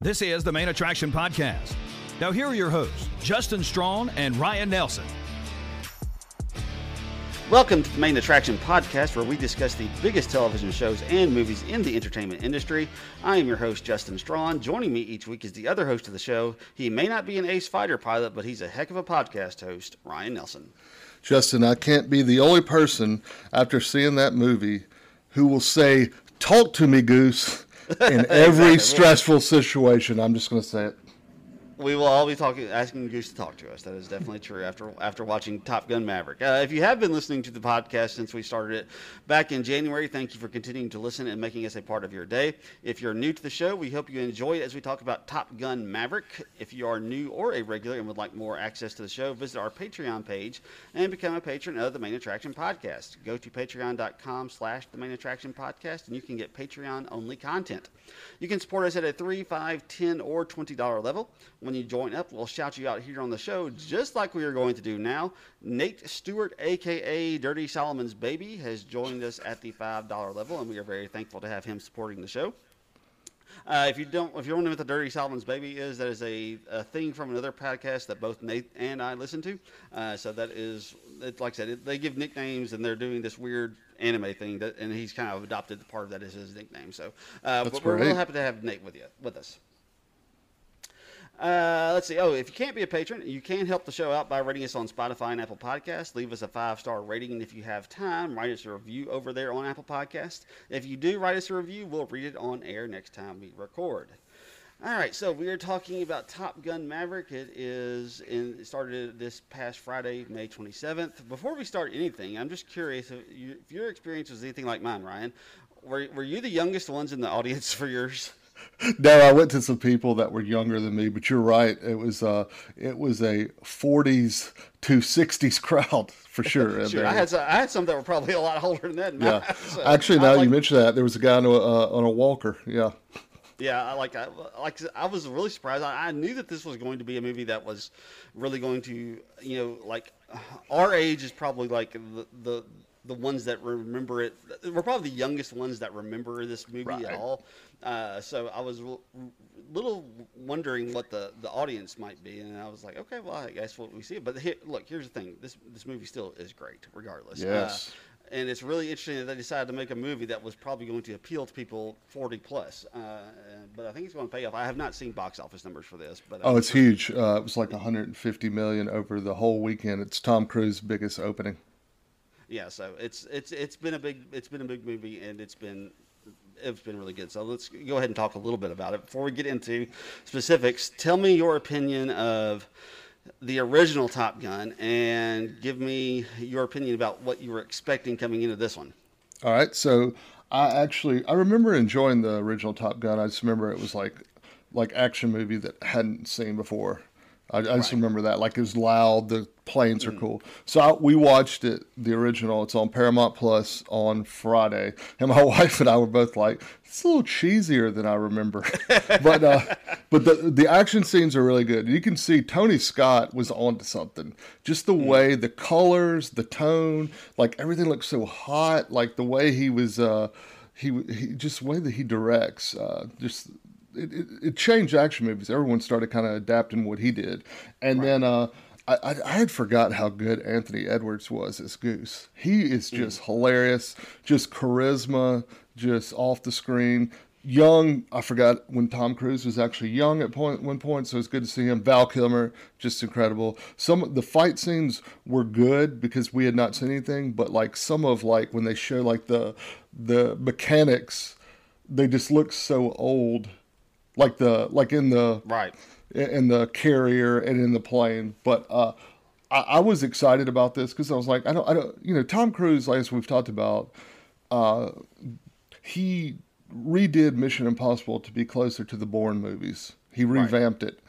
This is the Main Attraction Podcast. Now here are your hosts, Justin Strawn and Ryan Nelson. Welcome to the Main Attraction Podcast, where we discuss the biggest television shows and movies in the entertainment industry. I am your host, Justin Strawn. Joining me each week is the other host of the show. He may not be an ace fighter pilot, but he's a heck of a podcast host, Ryan Nelson. Justin, I can't be the only person after seeing that movie who will say, "Talk to me, Goose." In every stressful situation, I'm just going to say it. We will all be asking Goose to talk to us. That is definitely true after watching Top Gun Maverick. If you have been listening to the podcast since we started it back in January, thank you for continuing to listen and making us a part of your day. If you're new to the show, we hope you enjoy it as we talk about Top Gun Maverick. If you are new or a regular and would like more access to the show, visit our Patreon page and become a patron of the Main Attraction Podcast. Go to patreon.com/the Main Attraction Podcast, and you can get Patreon-only content. You can support us at a $3, $5, $10, or $20 level. When you join up, we'll shout you out here on the show, just like we are going to do now. Nate Stewart, a.k.a. Dirty Solomon's Baby, has joined us at the $5 level, and we are very thankful to have him supporting the show. If you don't know what the Dirty Solomon's Baby is, that is a thing from another podcast that both Nate and I listen to. So that is, like I said, they give nicknames, and they're doing this weird anime thing, and he's kind of adopted the part of that as his nickname. So, but we're real happy to have Nate with us. Let's see. Oh, if you can't be a patron, you can help the show out by rating us on Spotify and Apple Podcasts. Leave us a 5-star rating, and if you have time, write us a review over there on Apple Podcasts. If you do write us a review, we'll read it on air next time we record. All right, so we are talking about Top Gun Maverick. It started this past Friday, May 27th. Before we start anything, I'm just curious if your experience was anything like mine, Ryan. Were you the youngest ones in the audience for yours? No, I went to some people that were younger than me, but you're right. It was a 40s to 60s crowd for sure. Sure. I had some that were probably a lot older than that. Yeah. So actually, now you mention that, there was a guy on a walker. Yeah. Yeah, I was really surprised. I knew that this was going to be a movie that was really going to, our age is probably like the ones that remember it. We're probably the youngest ones that remember this movie at all. So I was little wondering what the audience might be, and I was like, okay, well, I guess what we see. But here's the thing: this movie still is great, regardless. Yes. And it's really interesting that they decided to make a movie that was probably going to appeal to people 40 plus. But I think it's going to pay off. I have not seen box office numbers for this, but it's huge. It was like 150 million over the whole weekend. It's Tom Cruise's biggest opening. Yeah, so it's been a big movie, and it's been really good. So let's go ahead and talk a little bit about it before we get into specifics. Tell me your opinion of the original Top Gun, and give me your opinion about what you were expecting coming into this one. All right, so I remember enjoying the original Top Gun. I just remember it was like action movie that I hadn't seen before. I just remember that. Like, it was loud. The planes are cool. So we watched it, the original. It's on Paramount Plus on Friday. And my wife and I were both like, it's a little cheesier than I remember. But the action scenes are really good. You can see Tony Scott was onto something. Just the way, the colors, the tone, like everything looked so hot. Like the way he was, just the way that he directs, just... It changed action movies. Everyone started kind of adapting what he did. And then I had forgot how good Anthony Edwards was as Goose. He is just hilarious, just charisma, just off the screen. Young, I forgot when Tom Cruise was actually young at one point, so it's good to see him. Val Kilmer, just incredible. Some of the fight scenes were good because we had not seen anything, but like some of like when they show like the mechanics, they just look so old. In the carrier and in the plane. But I was excited about this because I was like, Tom Cruise, as we've talked about, he redid Mission Impossible to be closer to the Bourne movies. He revamped it.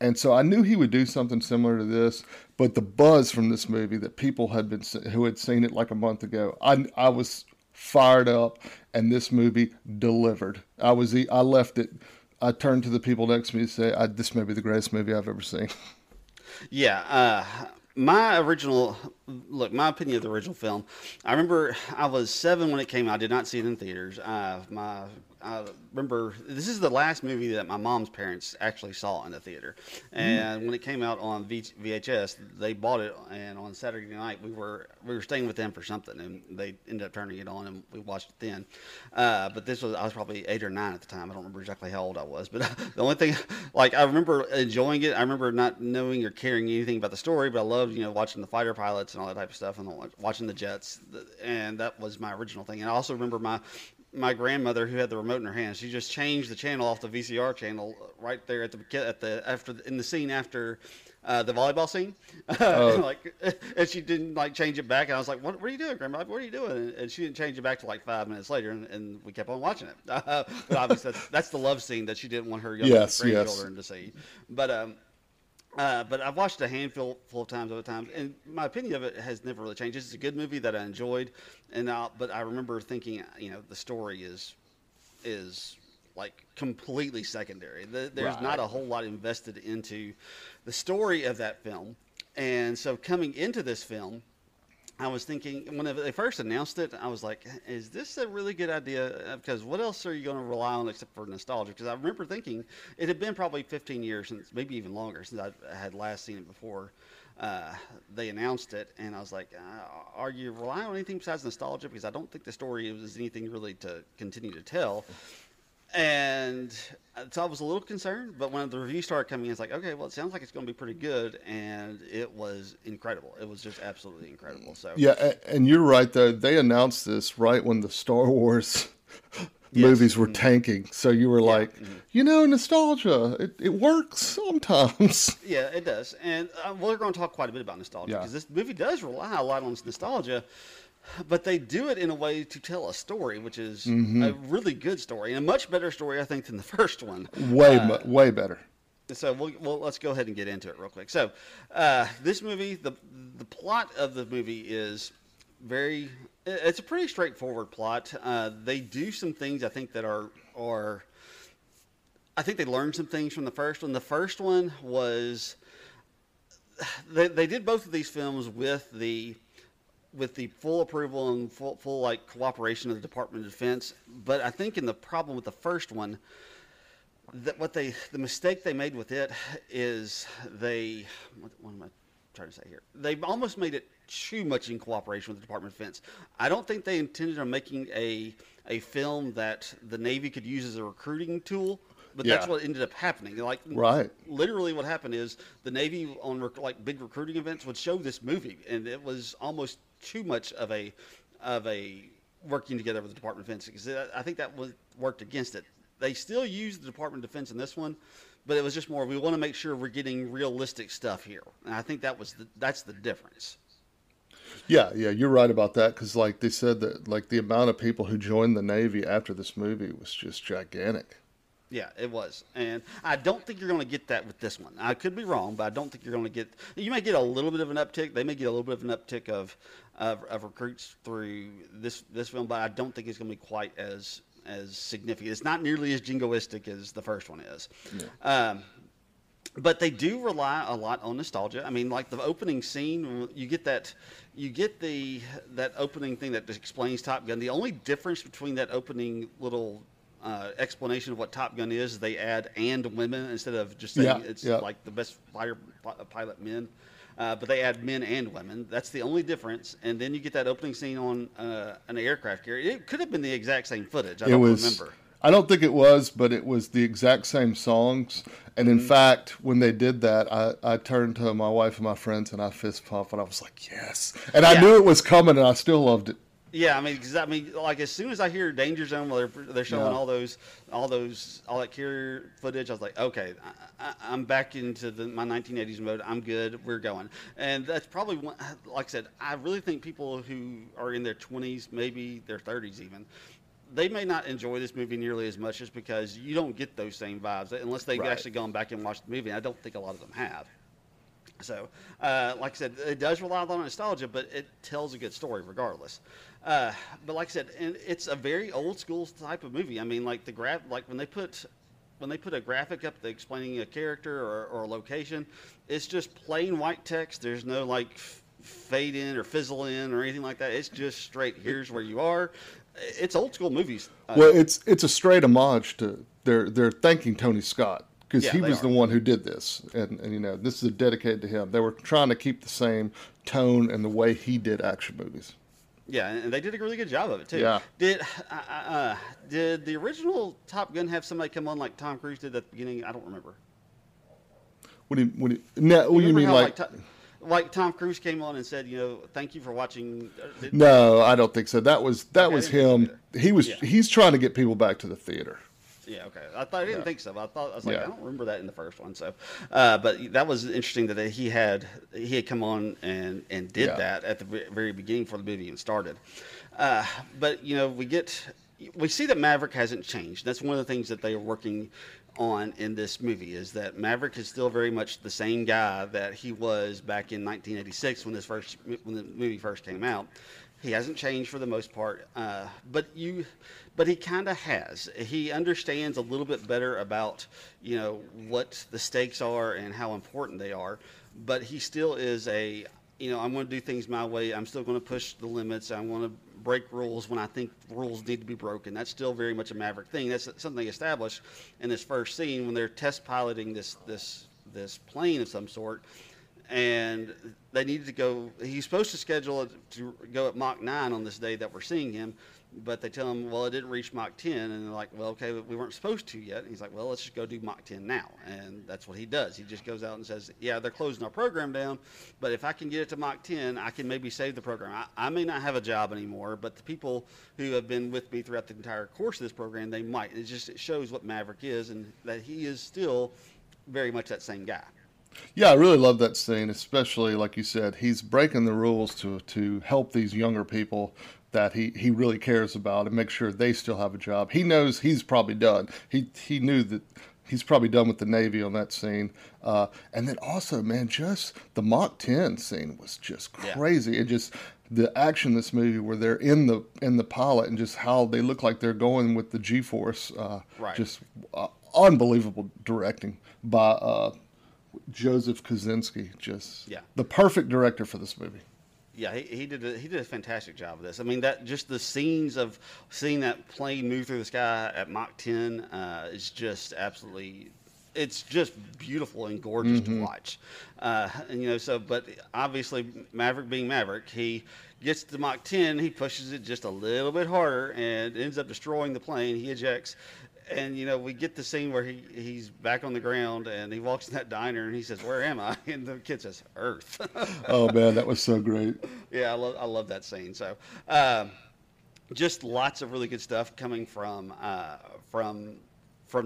And so I knew he would do something similar to this, but the buzz from this movie that people had been who had seen it like a month ago, I was fired up, and this movie delivered. I left it. I turned to the people next to me and said, "This may be the greatest movie I've ever seen." Yeah, my opinion of the original film. I remember I was 7 when it came out. I did not see it in theaters. I remember this is the last movie that my mom's parents actually saw in the theater. And when it came out on VHS, they bought it, and on Saturday night we were staying with them for something, and they ended up turning it on, and we watched it then. But I was probably 8 or 9 at the time. I don't remember exactly how old I was, but the only thing, like, I remember enjoying it. I remember not knowing or caring anything about the story, but I loved, watching the fighter pilots and all that type of stuff, and watching the jets, and that was my original thing. And I also remember my grandmother, who had the remote in her hand, she just changed the channel off the VCR channel right there in the scene after the volleyball scene. And she didn't change it back. And I was like, "What are you doing, Grandma? What are you doing?" And she didn't change it back to 5 minutes later, and we kept on watching it. But obviously, that's the love scene that she didn't want her young grandchildren to see. But I've watched a handful of times, and my opinion of it has never really changed. It's a good movie that I enjoyed, but I remember thinking, the story is completely secondary. There's not a whole lot invested into the story of that film, and so coming into this film, I was thinking, when they first announced it, I was like, is this a really good idea? Because what else are you going to rely on except for nostalgia? Because I remember thinking it had been probably 15 years, since, maybe even longer, since I had last seen it before they announced it. And I was like, are you relying on anything besides nostalgia? Because I don't think the story is anything really to continue to tell. And so I was a little concerned, but when the reviews started coming in, it's like, okay, well, it sounds like it's going to be pretty good, and it was incredible. It was just absolutely incredible. So yeah, and you're right, though. They announced this right when the Star Wars movies were tanking, so you were nostalgia, it works sometimes. Yeah, it does. And we're going to talk quite a bit about nostalgia, because this movie does rely a lot on nostalgia. But they do it in a way to tell a story, which is a really good story, and a much better story, I think, than the first one. Way better. So let's go ahead and get into it real quick. So this movie, the plot of the movie is very – it's a pretty straightforward plot. They do some things, I think, that are – I think they learned some things from the first one. The first one was – they did both of these films with the full approval and full cooperation of the Department of Defense. But I think in the problem with the first one, that the mistake they made with it is what am I trying to say here? They almost made it too much in cooperation with the Department of Defense. I don't think they intended on making a film that the Navy could use as a recruiting tool. But that's what ended up happening. Literally what happened is the Navy on big recruiting events would show this movie, and it was almost too much of a working together with the Department of Defense, because I think that worked against it. They still used the Department of Defense in this one, but it was just more, we want to make sure we're getting realistic stuff here. And I think that was that's the difference. Yeah, you're right about that, because they said that the amount of people who joined the Navy after this movie was just gigantic. Yeah, it was. And I don't think you're going to get that with this one. I could be wrong, but I don't think you're going to get – you may get a little bit of an uptick. They may get a little bit of an uptick of recruits through this film, but I don't think it's going to be quite as significant. It's not nearly as jingoistic as the first one is. Yeah. But they do rely a lot on nostalgia. I mean, the opening scene, you get that opening thing that explains Top Gun. The only difference between that opening little – explanation of what Top Gun is, they add "and women" instead of just saying the best fighter pilot men, but they add men and women. That's the only difference. And then you get that opening scene on an aircraft carrier. It could have been the exact same footage. I don't remember. I don't think it was, but it was the exact same songs. And in fact, when they did that, I turned to my wife and my friends and I fist pumped, and I was like, yes. And I knew it was coming, and I still loved it. Yeah, as soon as I hear Danger Zone, where they're showing all that carrier footage, I was like, okay, I'm back into my 1980s mode. I'm good. We're going. And that's probably one, like I said, I really think people who are in their 20s, maybe their 30s even, they may not enjoy this movie nearly as much, just because you don't get those same vibes unless they've actually gone back and watched the movie. And I don't think a lot of them have. So, like I said, it does rely on nostalgia, but it tells a good story regardless. But like I said, and it's a very old school type of movie. I mean, like the when they put a graphic up explaining a character or a location, it's just plain white text. There's no like fade in or fizzle in or anything like that. It's just straight. Here's where you are. It's old school movies. Well, it's a straight homage to they're thanking Tony Scott. Because he was the one who did this, and you know, this is dedicated to him. They were trying to keep the same tone and the way he did action movies. Yeah, and they did a really good job of it too. Yeah. Did the original Top Gun have somebody come on like Tom Cruise did at the beginning? I don't remember. What do you mean, like Tom Cruise came on and said, you know, thank you for watching. No, I don't think so. That was him. He's trying to get people back to the theater. Yeah, okay. I didn't think so. I was like, I don't remember that in the first one. So, but that was interesting that he had come on and did that at the very beginning before the movie even started. But you know, we see that Maverick hasn't changed. That's one of the things that they are working on in this movie, is that Maverick is still very much the same guy that he was back in 1986 when the movie first came out. He hasn't changed for the most part, but he kind of has. He understands a little bit better about, you know, what the stakes are and how important they are, but he still is a, you know, I'm going to do things my way. I'm still going to push the limits. I'm going to break rules when I think rules need to be broken. That's still very much a Maverick thing. That's something established in this first scene when they're test piloting this plane of some sort. And they needed to go. He's supposed to schedule it to go at Mach 9 on this day that we're seeing him, but they tell him, well, it didn't reach Mach 10. And they're like, well, okay, but we weren't supposed to yet. And he's like, well, let's just go do Mach 10 now. And that's what he does. He just goes out and says, yeah, they're closing our program down, but if I can get it to Mach 10, I can maybe save the program. I may not have a job anymore, but the people who have been with me throughout the entire course of this program, they might. And it shows what Maverick is, and that he is still very much that same guy. Yeah, I really love that scene, especially, like you said, he's breaking the rules to help these younger people that he really cares about and make sure they still have a job. He knows he's probably done. He knew that he's probably done with the Navy on that scene. And then also, man, just the Mach 10 scene was just crazy. Yeah. And just the action in this movie where they're in the pilot and just how they look like they're going with the G-force. Just unbelievable directing by... Joseph Kosinski, the perfect director for this movie. Yeah, he did a fantastic job of this. I mean, that just the scenes of seeing that plane move through the sky at Mach 10 is just absolutely, it's just beautiful and gorgeous to watch. And you know, so but obviously Maverick being Maverick, he gets to Mach 10, he pushes it just a little bit harder and ends up destroying the plane. He ejects. And, you know, we get the scene where he's back on the ground and he walks in that diner and he says, where am I? And the kid says, Earth. Oh, man, that was so great. Yeah, I love that scene. So just lots of really good stuff coming from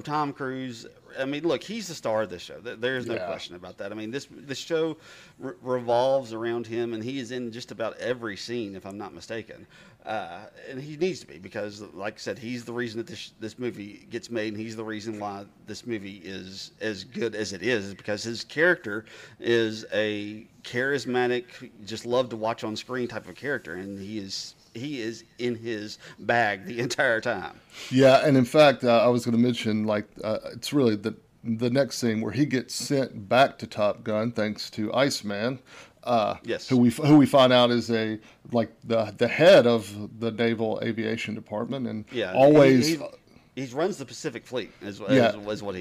Tom Cruise. I mean, look, he's the star of this show. There's no question about that. I mean, the show revolves around him, and he is in just about every scene, if I'm not mistaken. And he needs to be, because, like I said, he's the reason that this movie gets made, and he's the reason why this movie is as good as it is, because his character is a charismatic, just love to watch on screen type of character, and he is in his bag the entire time. Yeah, and in fact, I was going to mention, like, it's really the next scene where he gets sent back to Top Gun thanks to Iceman, who we find out is the head of the Naval Aviation Department, and always. He runs the Pacific Fleet, is what he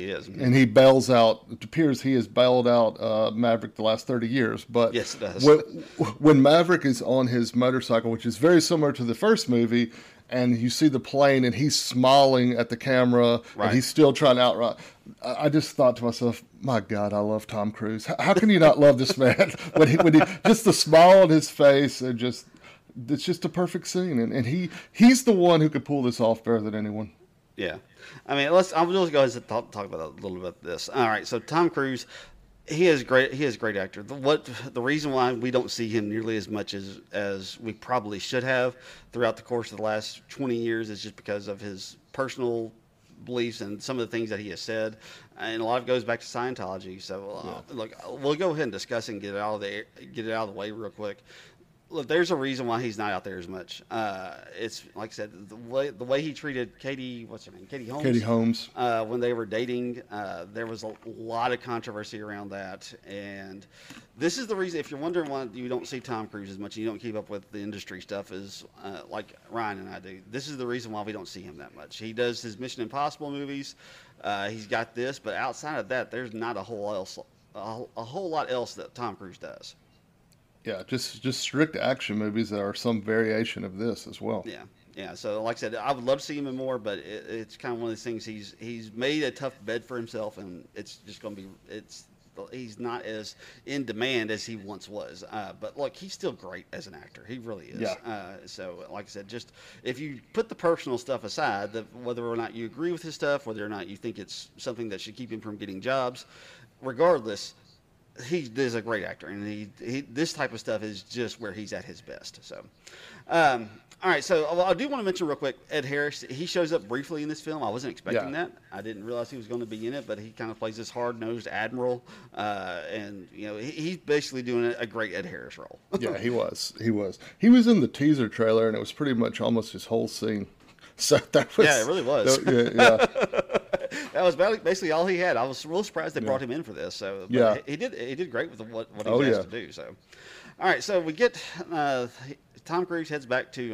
is. And he bails out, it appears he has bailed out Maverick the last 30 years. But yes, it does. When Maverick is on his motorcycle, which is very similar to the first movie, and you see the plane and he's smiling at the camera, and he's still trying to outrun. I just thought to myself, my God, I love Tom Cruise. How can you not love this man? when he just the smile on his face, and just, it's just a perfect scene. And he's the one who could pull this off better than anyone. Yeah. I mean, I'll just go ahead and talk about a little bit of this. All right. So Tom Cruise, He is great. He is a great actor. The reason why we don't see him nearly as much as we probably should have throughout the course of the last 20 years is just because of his personal beliefs and some of the things that he has said, and a lot of it goes back to Scientology. So look, we'll go ahead and discuss and get it out of the way real quick. Look, there's a reason why he's not out there as much. It's like I said, the way he treated Katie Holmes. When they were dating, there was a lot of controversy around that. And this is the reason, if you're wondering why you don't see Tom Cruise as much, and you don't keep up with the industry stuff is like Ryan and I do. This is the reason why we don't see him that much. He does his Mission Impossible movies. He's got this, but outside of that, there's not a whole lot else that Tom Cruise does. Yeah, just strict action movies that are some variation of this as well. Yeah. So, like I said, I would love to see him in more, but it's kind of one of those things. He's made a tough bed for himself, and it's just going to be he's not as in demand as he once was. But look, he's still great as an actor. He really is. Yeah. So, like I said, just if you put the personal stuff aside, whether or not you agree with his stuff, whether or not you think it's something that should keep him from getting jobs, regardless. He is a great actor, and he this type of stuff is just where he's at his best. So, all right. So I do want to mention real quick, Ed Harris. He shows up briefly in this film. I wasn't expecting that. I didn't realize he was going to be in it, but he kind of plays this hard-nosed admiral, and he's basically doing a great Ed Harris role. Yeah, he was. He was in the teaser trailer, and it was pretty much almost his whole scene. So that was it. Really was. Yeah. That was basically all he had. I was real surprised they brought him in for this. So he did great with what he was asked to do. So, all right. So we get Maverick heads back to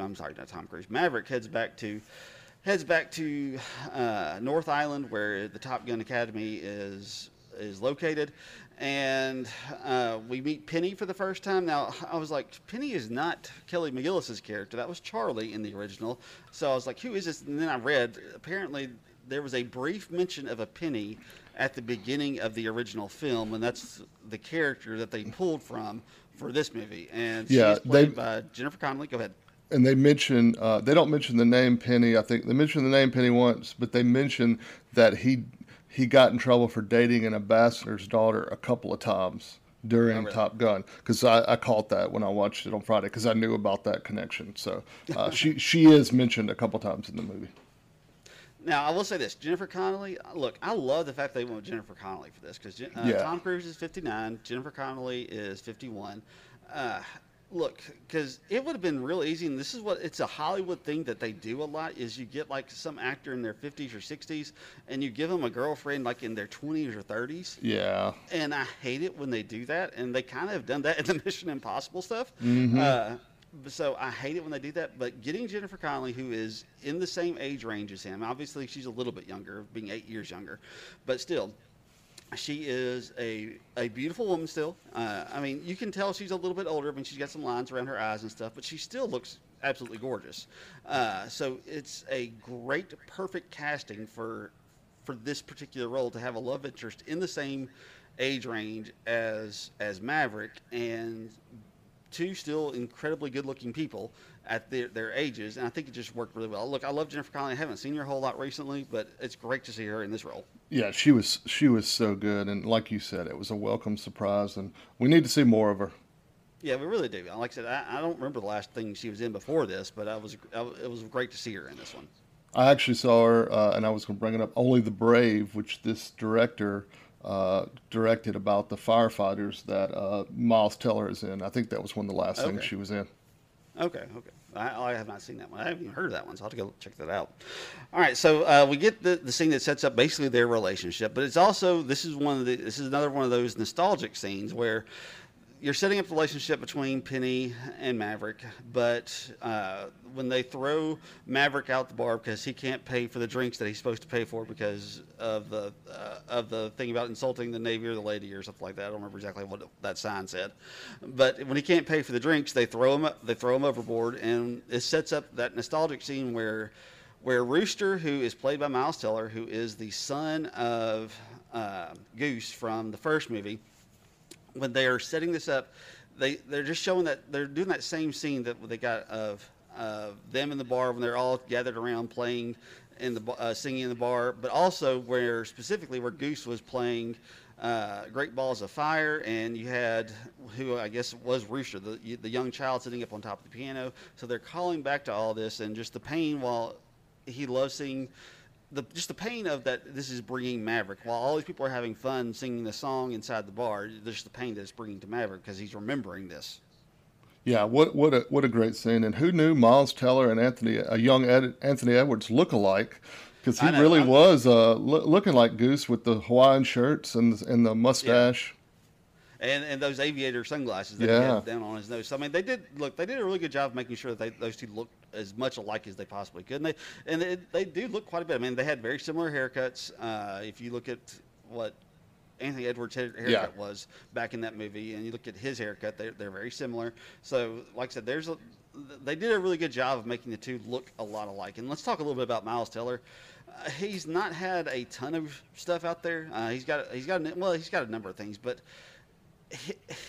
North Island, where the Top Gun Academy is located, and we meet Penny for the first time. Now, I was like, Penny is not Kelly McGillis's character. That was Charlie in the original. So I was like, who is this? And then I read apparently. There was a brief mention of a Penny at the beginning of the original film, and that's the character that they pulled from for this movie. And she's played by Jennifer Connelly. Go ahead. And they mention they don't mention the name Penny. I think they mention the name Penny once, but they mention that he got in trouble for dating an ambassador's daughter a couple of times during Top Gun, because I caught that when I watched it on Friday because I knew about that connection. So she is mentioned a couple times in the movie. Now, I will say this. Jennifer Connelly, look, I love the fact they went with Jennifer Connelly for this because Tom Cruise is 59. Jennifer Connelly is 51. Look, because it would have been real easy, and this is what – it's a Hollywood thing that they do a lot is you get, like, some actor in their 50s or 60s, and you give them a girlfriend, like, in their 20s or 30s. Yeah. And I hate it when they do that, and they kind of have done that in the Mission Impossible stuff. Mm-hmm. So I hate it when they do that, but getting Jennifer Connelly, who is in the same age range as him, obviously she's a little bit younger, being 8 years younger, but still, she is a beautiful woman still. I mean, you can tell she's a little bit older. I mean, she's got some lines around her eyes and stuff, but she still looks absolutely gorgeous. So it's a great, perfect casting for this particular role to have a love interest in the same age range as Maverick and two still incredibly good-looking people at their ages, and I think it just worked really well. Look, I love Jennifer Connelly. I haven't seen her a whole lot recently, but it's great to see her in this role. Yeah, she was so good, and like you said, it was a welcome surprise, and we need to see more of her. Yeah, we really do. Like I said, I don't remember the last thing she was in before this, but it was great to see her in this one. I actually saw her, and I was going to bring it up, Only the Brave, which this director directed about the firefighters that Miles Teller is in. I think that was one of the last things she was in. Okay. I have not seen that one. I haven't even heard of that one, so I'll have to go check that out. All right, so we get the scene that sets up basically their relationship, but it's also this is another one of those nostalgic scenes where you're setting up the relationship between Penny and Maverick, but when they throw Maverick out the bar because he can't pay for the drinks that he's supposed to pay for because of the thing about insulting the Navy or the lady or something like that. I don't remember exactly what that sign said, but when he can't pay for the drinks, they throw him overboard, and it sets up that nostalgic scene where Rooster, who is played by Miles Teller, who is the son of Goose from the first movie. When they are setting this up, they're just showing that they're doing that same scene that they got of them in the bar when they're all gathered around playing in the singing in the bar, but also where specifically where Goose was playing Great Balls of Fire, and you had who I guess was Rooster, the young child sitting up on top of the piano. So they're calling back to all this and just the pain while he loves seeing just the pain of that. This is bringing Maverick while all these people are having fun singing the song inside the bar. There's the pain that it's bringing to Maverick because he's remembering this. Yeah, what a great scene! And who knew Miles Teller and Anthony Edwards look alike? Because he really was looking like Goose with the Hawaiian shirts and the mustache, yeah. and those aviator sunglasses that he had down on his nose. So I mean, they did a really good job of making sure that those two looked as much alike as they possibly could, and they do look quite a bit. I mean, they had very similar haircuts. If you look at what Anthony Edwards' haircut was back in that movie, and you look at his haircut, they're very similar. So, like I said, they did a really good job of making the two look a lot alike. And let's talk a little bit about Miles Teller. He's not had a ton of stuff out there. He's got a number of things, but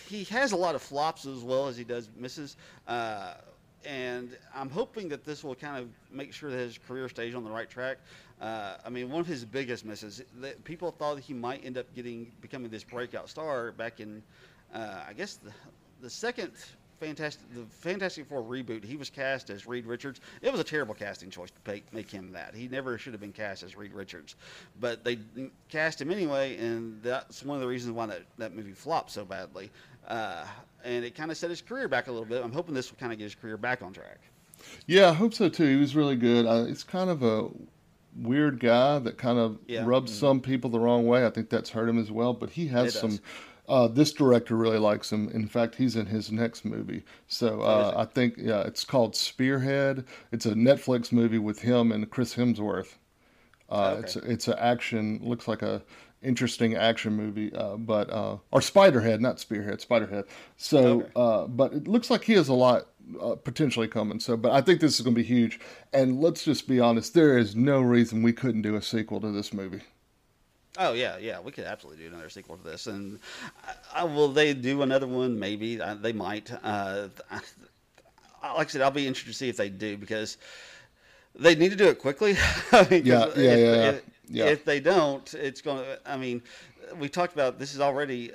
he has a lot of flops as well as he does misses. And I'm hoping that this will kind of make sure that his career stays on the right track. I mean, one of his biggest misses, that people thought that he might end up becoming this breakout star back in, I guess, the second Fantastic Four reboot. He was cast as Reed Richards. It was a terrible casting choice to make him that. He never should have been cast as Reed Richards. But they cast him anyway, and that's one of the reasons why that movie flopped so badly. And it kind of set his career back a little bit. I'm hoping this will kind of get his career back on track. Yeah, I hope so, too. He was really good. It's kind of a weird guy that kind of rubs some people the wrong way. I think that's hurt him as well. But he has some... this director really likes him. In fact, he's in his next movie. So I think it's called Spearhead. It's a Netflix movie with him and Chris Hemsworth. It's an action, looks like a interesting action movie, or Spiderhead, not Spearhead, Spiderhead. So, but it looks like he has a lot potentially coming. So, but I think this is going to be huge. And let's just be honest, there is no reason we couldn't do a sequel to this movie. Oh, yeah, we could absolutely do another sequel to this. And will they do another one? Maybe. They might. Like I said, I'll be interested to see if they do, because they need to do it quickly. I mean, if they don't, it's going to – I mean, we talked about this is already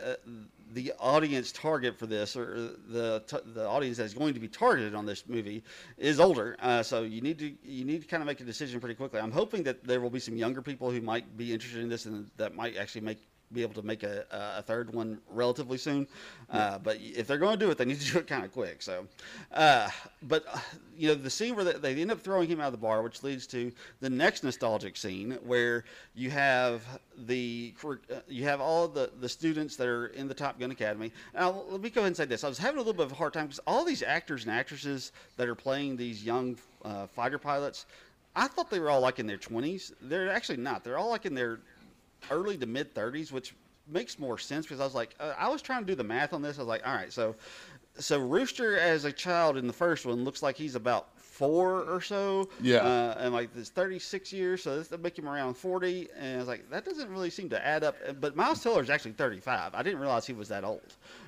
the audience target for this, or the audience that's going to be targeted on this movie is older. So you need to kind of make a decision pretty quickly. I'm hoping that there will be some younger people who might be interested in this and that might actually be able to make a third one relatively soon. But if they're going to do it, they need to do it kind of quick. So, the scene where they end up throwing him out of the bar, which leads to the next nostalgic scene where you have all the students that are in the Top Gun Academy. Now, let me go ahead and say this. I was having a little bit of a hard time because all these actors and actresses that are playing these young fighter pilots, I thought they were all like in their 20s. They're actually not. They're all like in their early to mid 30s, which makes more sense because I was like, I was trying to do the math on this. I was like, all right, so Rooster as a child in the first one looks like he's about 4 or so, and like this 36 years, so this will make him around 40. And I was like, that doesn't really seem to add up. But Miles Teller is actually 35. I didn't realize he was that old.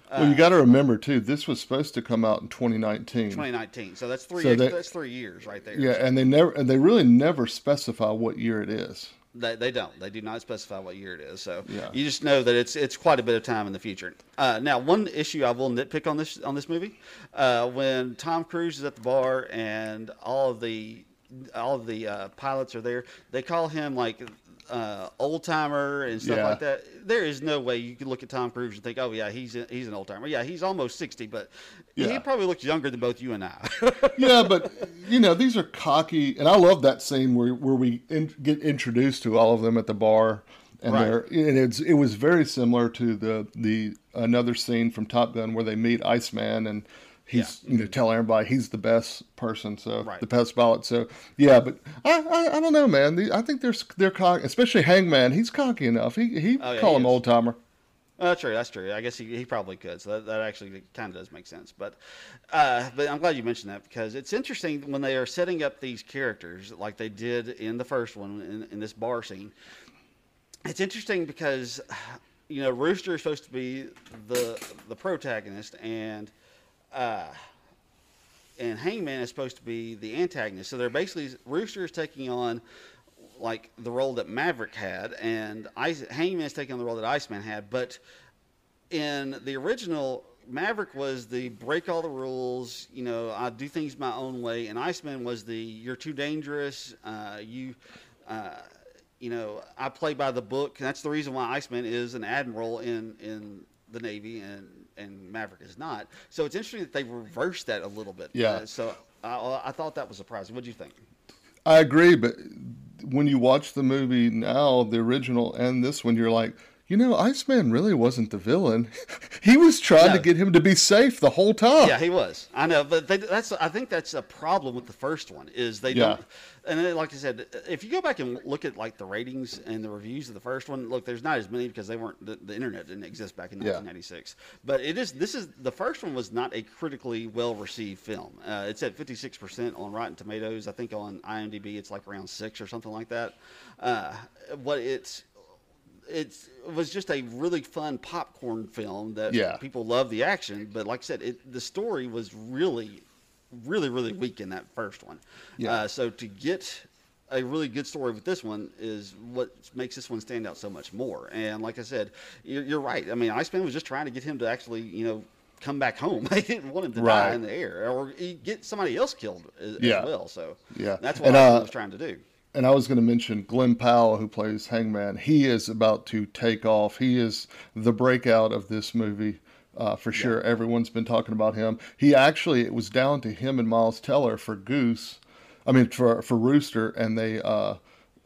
Well, you got to remember too, this was supposed to come out in 2019. So that's that's 3 years right there. Yeah, and they really never specify what year it is. They don't. They do not specify what year it is. So you just know that it's quite a bit of time in the future. Now, one issue I will nitpick on this movie, when Tom Cruise is at the bar and all of the pilots are there, they call him like old timer and stuff like that. There is no way you can look at Tom Cruise and think, oh yeah, he's an old timer. Yeah, he's almost 60, but he probably looks younger than both you and I. Yeah, but these are cocky, and I love that scene where we get introduced to all of them at the bar, and it was very similar to the another scene from Top Gun where they meet Iceman and he's telling everybody he's the best person, so the best pilot. So but I don't know, man. I think they're cocky, especially Hangman. He's cocky enough. He call him old timer. That's true. I guess he probably could. So that actually kind of does make sense. But I'm glad you mentioned that, because it's interesting when they are setting up these characters like they did in the first one in this bar scene. It's interesting because Rooster is supposed to be the protagonist, and Hangman is supposed to be the antagonist. So they're basically, Rooster is taking on like the role that Maverick had, and Hangman's taking on the role that Iceman had. But in the original, Maverick was the break all the rules, you know, I do things my own way, and Iceman was the you're too dangerous, you know, I play by the book. And that's the reason why Iceman is an admiral in the Navy, and Maverick is not. So it's interesting that they reversed that a little bit. Yeah. So I thought that was surprising. What do you think? I agree, but when you watch the movie now, the original and this one, you're like, you know, Iceman really wasn't the villain. He was trying to get him to be safe the whole time. Yeah, he was. I know, but I think that's a problem with the first one is they don't. And then, like I said, if you go back and look at like the ratings and the reviews of the first one, look, there's not as many because they weren't the internet didn't exist back in 1996. But the first one was not a critically well received film. It's at 56% on Rotten Tomatoes. I think on IMDb it's like around 6 or something like that. It was just a really fun popcorn film that people love the action. But like I said, the story was really, really, really weak in that first one. Yeah. So to get a really good story with this one is what makes this one stand out so much more. And like I said, you're right. I mean, Iceman was just trying to get him to actually, you know, come back home. They didn't want him to die in the air or get somebody else killed as well. So that's what Iceman was trying to do. And I was going to mention Glenn Powell, who plays Hangman. He is about to take off. He is the breakout of this movie for sure. Yeah. Everyone's been talking about him. It was down to him and Miles Teller for Rooster, and they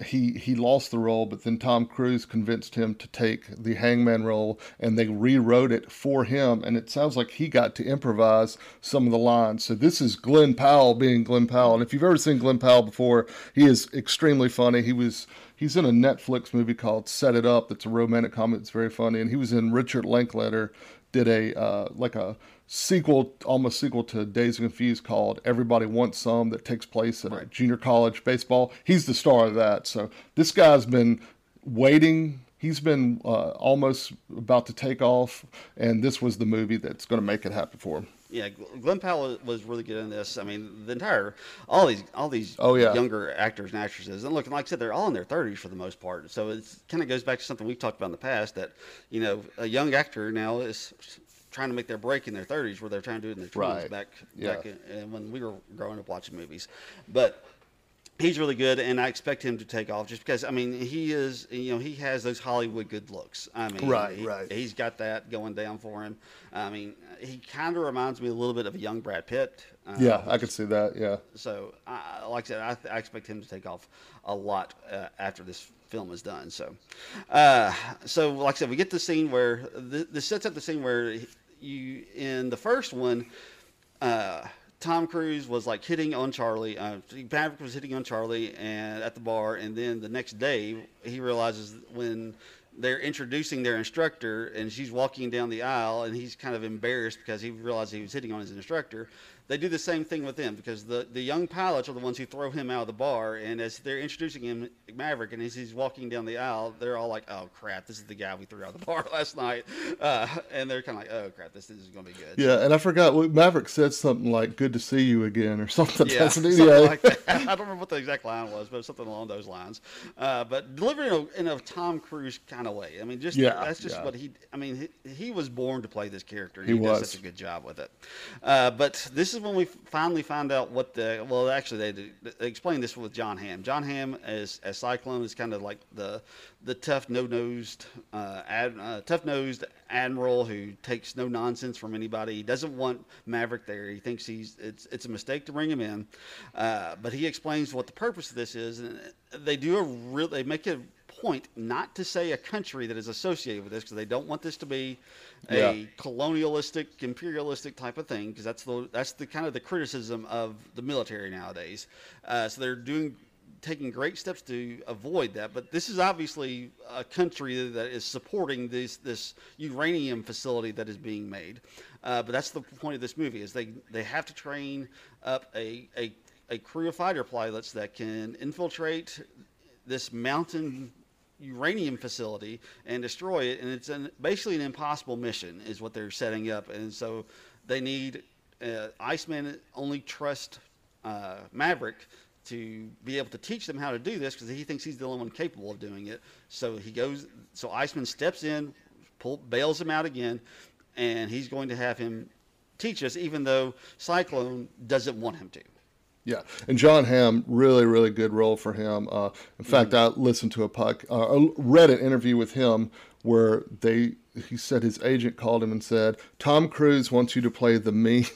he lost the role. But then Tom Cruise convinced him to take the Hangman role, and they rewrote it for him. And it sounds like he got to improvise some of the lines. So this is Glenn Powell being Glenn Powell. And if you've ever seen Glenn Powell before, he is extremely funny. He's in a Netflix movie called Set It Up. That's a romantic comedy. It's very funny. And he was in Richard Linklater. Did a like a sequel, almost sequel to Days and Confused called Everybody Wants Some that takes place at a junior college baseball. He's the star of that. So this guy's been waiting. He's been almost about to take off, and this was the movie that's going to make it happen for him. Yeah, Glenn Powell was really good in this. I mean, all these younger actors and actresses, and look, like I said, they're all in their 30s for the most part. So it kind of goes back to something we've talked about in the past that, you know, a young actor now is trying to make their break in their 30s where they're trying to do it in their 20s back when we were growing up watching movies. But he's really good, and I expect him to take off just because, I mean, he is, you know, he has those Hollywood good looks. I mean, he's got that going down for him. I mean, he kind of reminds me a little bit of a young Brad Pitt. I could see that, yeah. So, like I said, I expect him to take off a lot after this film is done. So, like I said, we get the scene where, this sets up the scene where in the first one, Tom Cruise was like hitting on Charlie. Maverick was hitting on Charlie and at the bar. And then the next day, he realizes when they're introducing their instructor and she's walking down the aisle and he's kind of embarrassed because he realized he was hitting on his instructor. They do the same thing with him because the young pilots are the ones who throw him out of the bar. And as they're introducing him, Maverick, and as he's walking down the aisle, they're all like, oh, crap, this is the guy we threw out of the bar last night. And they're kind of like, oh, crap, this is going to be good. Yeah, and I forgot, Maverick said something like, good to see you again or something. Yeah, something like that. I don't remember what the exact line was, but it was something along those lines. But delivering in a Tom Cruise kind of way. I mean, what he was born to play this character. And he does such a good job with it. But this is when we finally find out what they explain this with John Hamm. John Hamm as Cyclone is kind of like the tough tough-nosed admiral who takes no nonsense from anybody. He doesn't want Maverick there. He thinks it's a mistake to bring him in, but he explains what the purpose of this is, and they make a point not to say a country that is associated with this because they don't want this to be a colonialistic, imperialistic type of thing because that's the kind of the criticism of the military nowadays. So they're taking great steps to avoid that, but this is obviously a country that is supporting this uranium facility that is being made. But that's the point of this movie is they have to train up a crew of fighter pilots that can infiltrate this mountain uranium facility and destroy it, and it's basically an impossible mission is what they're setting up, and so they need Iceman only trust Maverick to be able to teach them how to do this, because he thinks he's the only one capable of doing it. So he goes, so Iceman steps in, bails him out again, and he's going to have him teach us, even though Cyclone doesn't want him to. Yeah, and John Hamm, really, really good role for him. In fact, I listened to a read an interview with him where he said his agent called him and said, Tom Cruise wants you to play the mean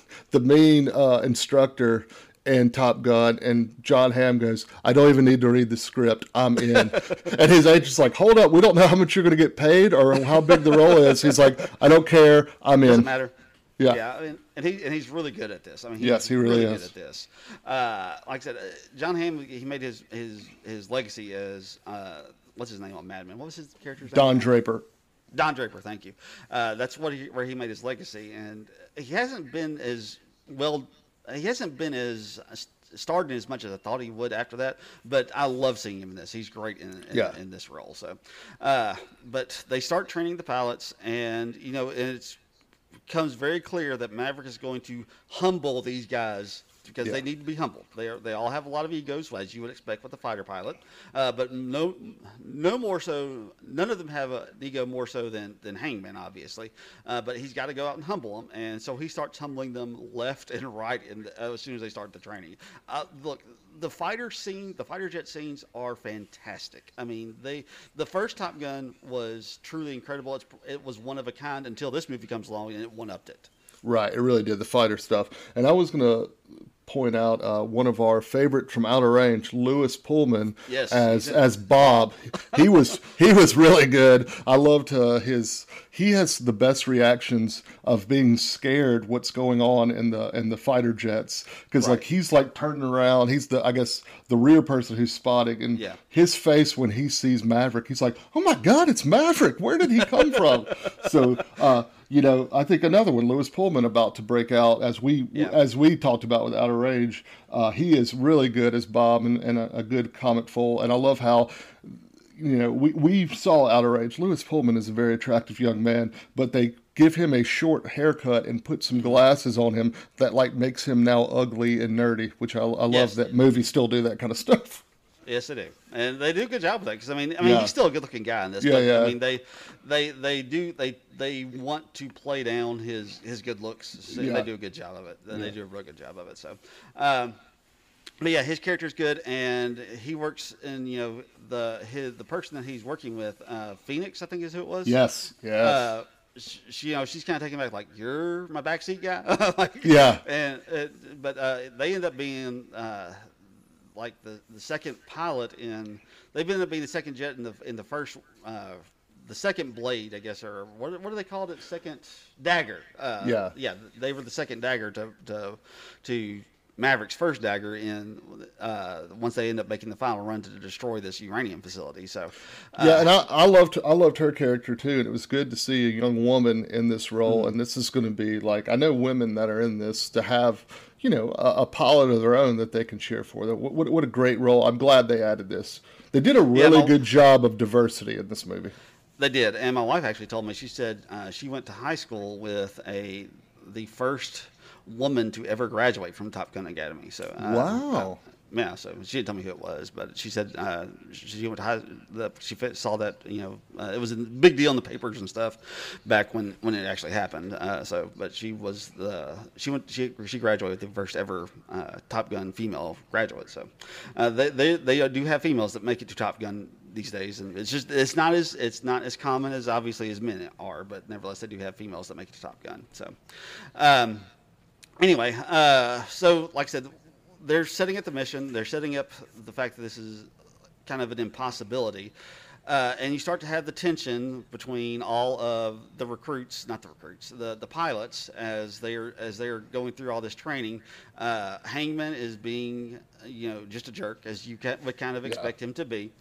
instructor in Top Gun, and John Hamm goes, I don't even need to read the script, I'm in. And his agent's like, hold up, we don't know how much you're going to get paid or how big the role is. He's like, I don't care, I'm in. Doesn't matter. Yeah, yeah, I mean, and he's really good at this. I mean, he really is good at this. Like I said, John Hamm, he made his legacy as what's his name on Mad Men? What was his character's name? Don Draper. Don Draper, thank you. That's where he made his legacy, and he hasn't been as starred in as much as I thought he would after that, but I love seeing him in this. He's great in this role. So, but they start training the pilots, and you know, and it's becomes very clear that Maverick is going to humble these guys because they need to be humbled. They all have a lot of egos, as you would expect with a fighter pilot, but no more so. None of them have an ego more so than Hangman, obviously. But he's got to go out and humble them, and so he starts humbling them left and right. As soon as they start the training, look, the fighter jet scenes are fantastic. I mean, the first Top Gun was truly incredible. It was one of a kind until this movie comes along and it one-upped it. Right, it really did, the fighter stuff. And I was going to point out one of our favorite from Outer Range, Lewis Pullman, as Bob. He was really good. I loved he has the best reactions of being scared what's going on in the fighter jets, because like he's like turning around, he's the, I guess, the rear person who's spotting, and his face when he sees Maverick, he's like, oh my god, it's Maverick, where did he come from? So you know, I think another one, Lewis Pullman, about to break out, as we talked about with Outer Range. He is really good as Bob and a good comic fool. And I love how, you know, we saw Outer Range. Lewis Pullman is a very attractive young man, but they give him a short haircut and put some glasses on him that like makes him now ugly and nerdy, which I love that movies still do that kind of stuff. Yes, they do, and they do a good job with that. Because I mean, he's still a good-looking guy in this. Yeah, but, yeah. I mean, they want to play down his good looks. So they do a good job of it. They do a real good job of it. So, but yeah, his character's good, and he works in, you know, the person that he's working with, Phoenix, I think is who it was. Yes. Yeah. She, you know, she's kind of taken back, like, you're my backseat guy. They end up being. Like the second pilot they've ended up being the second jet in the first, the second blade, I guess, or what do they call it? Second dagger. They were the second dagger to Maverick's first dagger once they end up making the final run to destroy this uranium facility. So, and I loved her character too. And it was good to see a young woman in this role. Mm-hmm. And this is going to be like, I know women that are in this to have, you know, a pilot of their own that they can cheer for. What a great role. I'm glad they added this. They did a really good job of diversity in this movie. They did. And my wife actually told me, she said she went to high school with the first woman to ever graduate from Top Gun Academy. So wow. Yeah, so she didn't tell me who it was, but she said she went to she saw that, you know, it was a big deal in the papers and stuff back when it actually happened. But she graduated with the first ever Top Gun female graduate. So they do have females that make it to Top Gun these days, and it's not as common as obviously as men are, but nevertheless they do have females that make it to Top Gun. So anyway, so like I said, they're setting up the mission. They're setting up the fact that this is kind of an impossibility. And you start to have the tension between all of the recruits, not the recruits, the pilots, as they're going through all this training. Hangman is being, you know, just a jerk, as you would kind of expect him to be.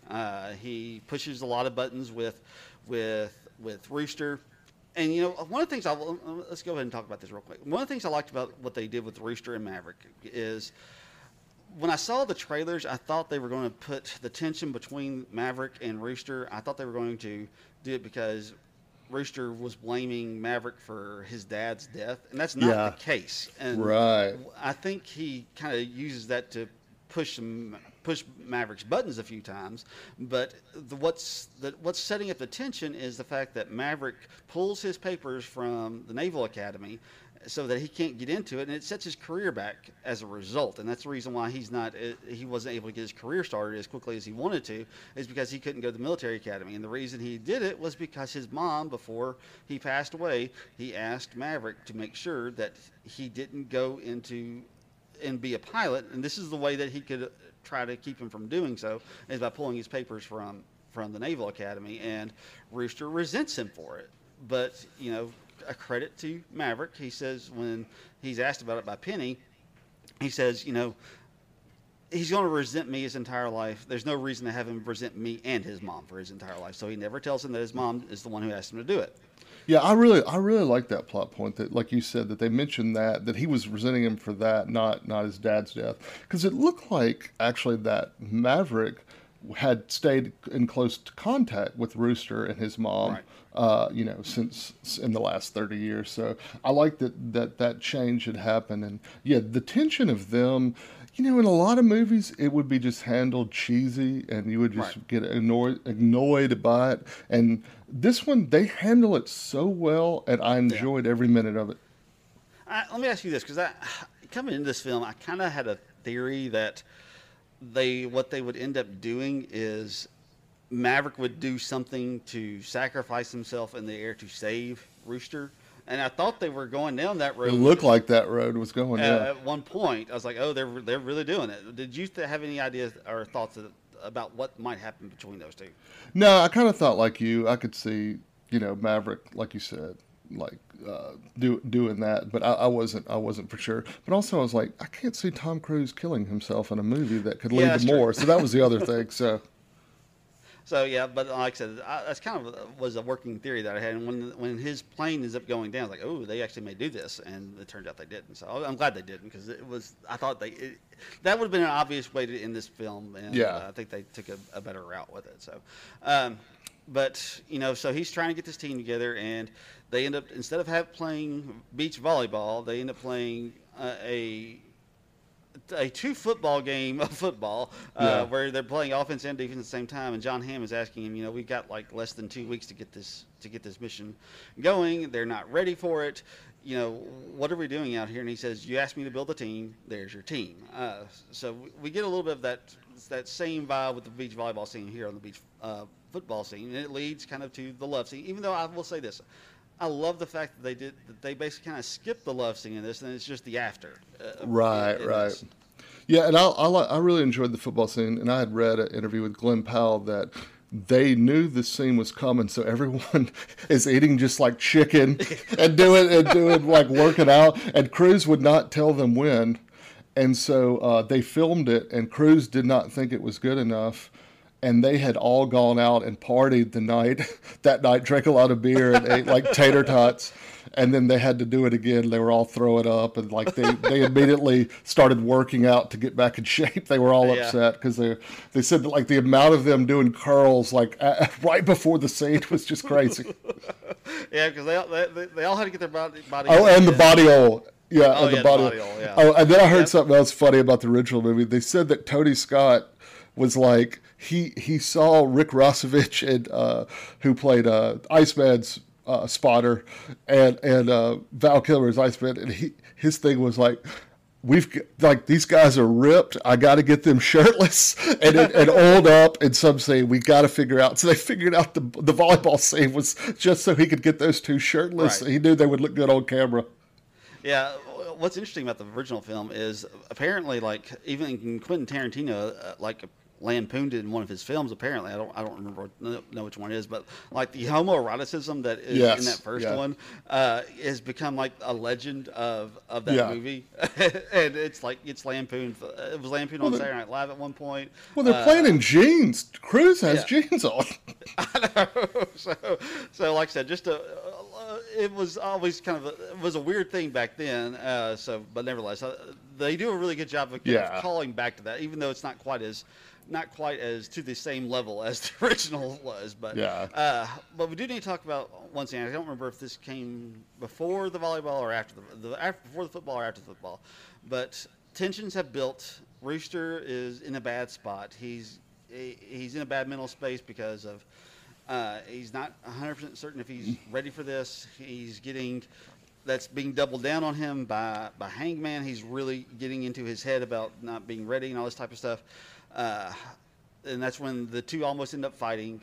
He pushes a lot of buttons with Rooster. And, you know, one of the things let's go ahead and talk about this real quick. One of the things I liked about what they did with Rooster and Maverick is, when I saw the trailers, I thought they were going to put the tension between Maverick and Rooster. I thought they were going to do it because Rooster was blaming Maverick for his dad's death, and that's not the case. And I think he kind of uses that to push Maverick's buttons a few times, but what's setting up the tension is the fact that Maverick pulls his papers from the Naval Academy so that he can't get into it, and it sets his career back as a result. And that's the reason why he wasn't able to get his career started as quickly as he wanted to, is because he couldn't go to the military academy. And the reason he did it was because his mom, before he passed away, he asked Maverick to make sure that he didn't go into and be a pilot, and this is the way that he could try to keep him from doing so, is by pulling his papers from the Naval Academy. And Rooster resents him for it, but a credit to Maverick, he says, when he's asked about it by Penny, he says, he's going to resent me his entire life. There's no reason to have him resent me and his mom for his entire life. So he never tells him that his mom is the one who asked him to do it. Yeah, I really like that plot point, that, like you said, that they mentioned that he was resenting him for that, not his dad's death, because it looked like actually that Maverick had stayed in close contact with Rooster and his mom, right, since in the last 30 years. So I like that change had happened. And yeah, the tension of them, in a lot of movies, it would be just handled cheesy and you would just, right, get annoyed by it. And this one, they handle it so well, and I enjoyed every minute of it. Let me ask you this, because coming into this film, I kind of had a theory that what they would end up doing is Maverick would do something to sacrifice himself in the air to save Rooster. And I thought they were going down that road. It looked like that road was going down. At one point, I was like, oh, they're really doing it. Did you have any ideas or thoughts about what might happen between those two? No, I kind of thought like you. I could see, Maverick, like you said, like doing that, but I wasn't for sure. But also I was like, I can't see Tom Cruise killing himself in a movie that could lead to more. So that was the other thing. So yeah, but like I said, that's kind of was a working theory that I had. And when his plane ends up going down, it's like, oh, they actually may do this, and it turned out they didn't. So I'm glad they didn't, because that would have been an obvious way to end this film, and I think they took a better route with it. So, so he's trying to get this team together, and they end up, instead of playing beach volleyball, they end up playing a two-football game of football, where they're playing offense and defense at the same time. And John Hamm is asking him, we've got like less than 2 weeks to get this mission going. They're not ready for it. What are we doing out here? And he says, you asked me to build a team. There's your team. So we get a little bit of that same vibe with the beach volleyball scene here on the beach football scene. And it leads kind of to the love scene, even though I will say this. I love the fact that they basically kind of skipped the love scene in this, and it's just the after. Right. Yeah, and I really enjoyed the football scene, and I had read an interview with Glenn Powell that they knew this scene was coming, so everyone is eating just like chicken and doing like working out, and Cruise would not tell them when, and so they filmed it, and Cruise did not think it was good enough. And they had all gone out and partied that night, drank a lot of beer and ate like tater tots. And then they had to do it again. They were all throwing up, and like they immediately started working out to get back in shape. They were all upset because they said that like the amount of them doing curls like right before the scene was just crazy. Yeah, because they all had to get their body oil. Oh, and the body oil. Yeah, oh, and the body oil. Yeah. Oh, and then I heard something else funny about the original movie. They said that Tony Scott was like, he saw Rick Rossovich, and who played Iceman's spotter, and Val Kilmer's Iceman, and his thing was like, these guys are ripped. I got to get them shirtless and oiled up. And some say we got to figure out. So they figured out the volleyball scene was just so he could get those two shirtless. Right. He knew they would look good on camera. Yeah. What's interesting about the original film is apparently, like, even Quentin Tarantino lampooned it in one of his films. Apparently, I don't remember know which one it is, but like the homoeroticism that is in that first one has become like a legend of that movie, and it's like it's lampooned. It was lampooned on Saturday Night Live at one point. Well, they're playing in jeans. Cruise has jeans on. I know. So like I said, just it was always kind of it was a weird thing back then. But nevertheless, they do a really good job of calling back to that, even though it's not quite as to the same level as the original was, but we do need to talk about one thing. I don't remember if this came before the volleyball or after the football, but tensions have built Rooster is in a bad spot. He's in a bad mental space because of he's not 100% certain if he's ready for this. He's getting that's being doubled down on him by Hangman. He's really getting into his head about not being ready and all this type of stuff. And that's when the two almost end up fighting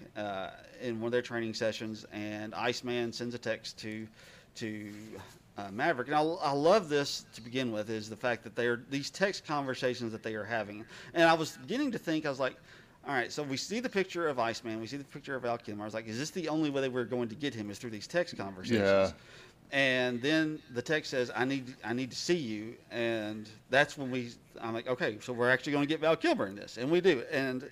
in one of their training sessions. And Iceman sends a text to Maverick. And I love this to begin with, is the fact that they're these text conversations that they are having. And I was beginning to think, I was like, all right, so we see the picture of Iceman. We see the picture of Al Kim. I was like, is this the only way that we're going to get him is through these text conversations? Yeah. And then the text says, I need to see you. And that's when I'm like, okay, so we're actually going to get Val Kilmer in this. And we do. And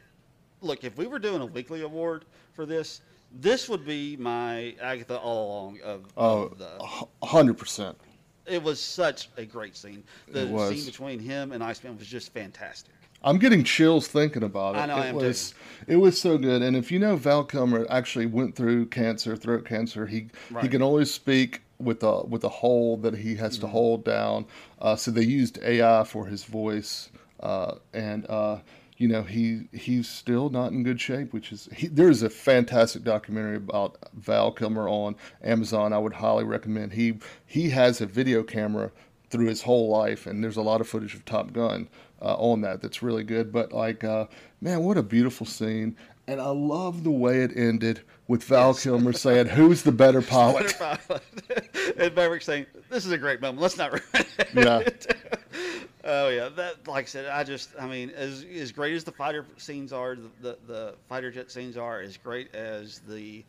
look, if we were doing a weekly award for this, this would be my Agatha all along of the 100%. It was such a great scene. The scene between him and Iceman was just fantastic. I'm getting chills thinking about it. I know, it was so good. And if you know, Val Kilmer actually went through cancer, throat cancer. He can only speak with a hole that he has to hold down. So they used AI for his voice. He's still not in good shape, which is, there's a fantastic documentary about Val Kilmer on Amazon. I would highly recommend. He has a video camera through his whole life. And there's a lot of footage of Top Gun on that. That's really good. But man, what a beautiful scene. And I love the way it ended with Val Kilmer saying, "Who's the better pilot?" And Maverick saying, "This is a great moment. Let's not ruin it." Yeah. Oh yeah. That, like I said, as great as the fighter scenes are, the fighter jet scenes are, as great as the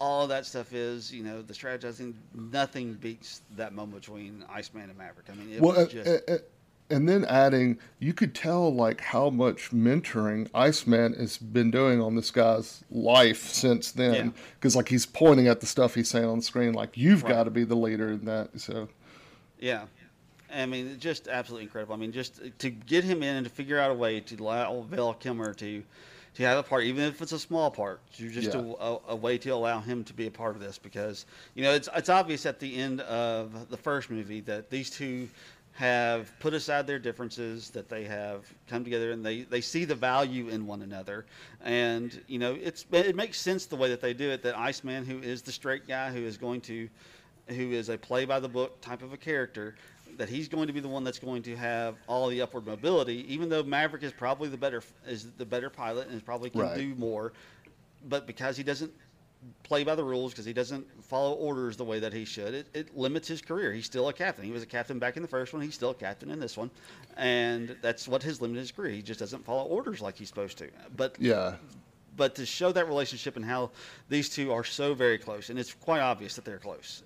all that stuff is, the strategizing. Nothing beats that moment between Iceman and Maverick. It was just. And then adding, you could tell how much mentoring Iceman has been doing on this guy's life since then. Because he's pointing at the stuff he's saying on the screen, you've got to be the leader in that. So, yeah, just absolutely incredible. Just to get him in and to figure out a way to allow Val Kilmer to have a part, even if it's a small part, a way to allow him to be a part of this. Because it's obvious at the end of the first movie that these two have put aside their differences, that they have come together and they see the value in one another. And, it makes sense the way that they do it, that Iceman, who is the straight guy, who is a play by the book type of a character, that he's going to be the one that's going to have all the upward mobility, even though Maverick is probably the better pilot and is probably can do more, but because he doesn't play by the rules, because he doesn't follow orders the way that he should, it limits his career. He's still a captain. He was a captain back in the first one. He's still a captain in this one. And that's what has limited his career. He just doesn't follow orders like he's supposed to. But to show that relationship and how these two are so very close, and it's quite obvious that they're close,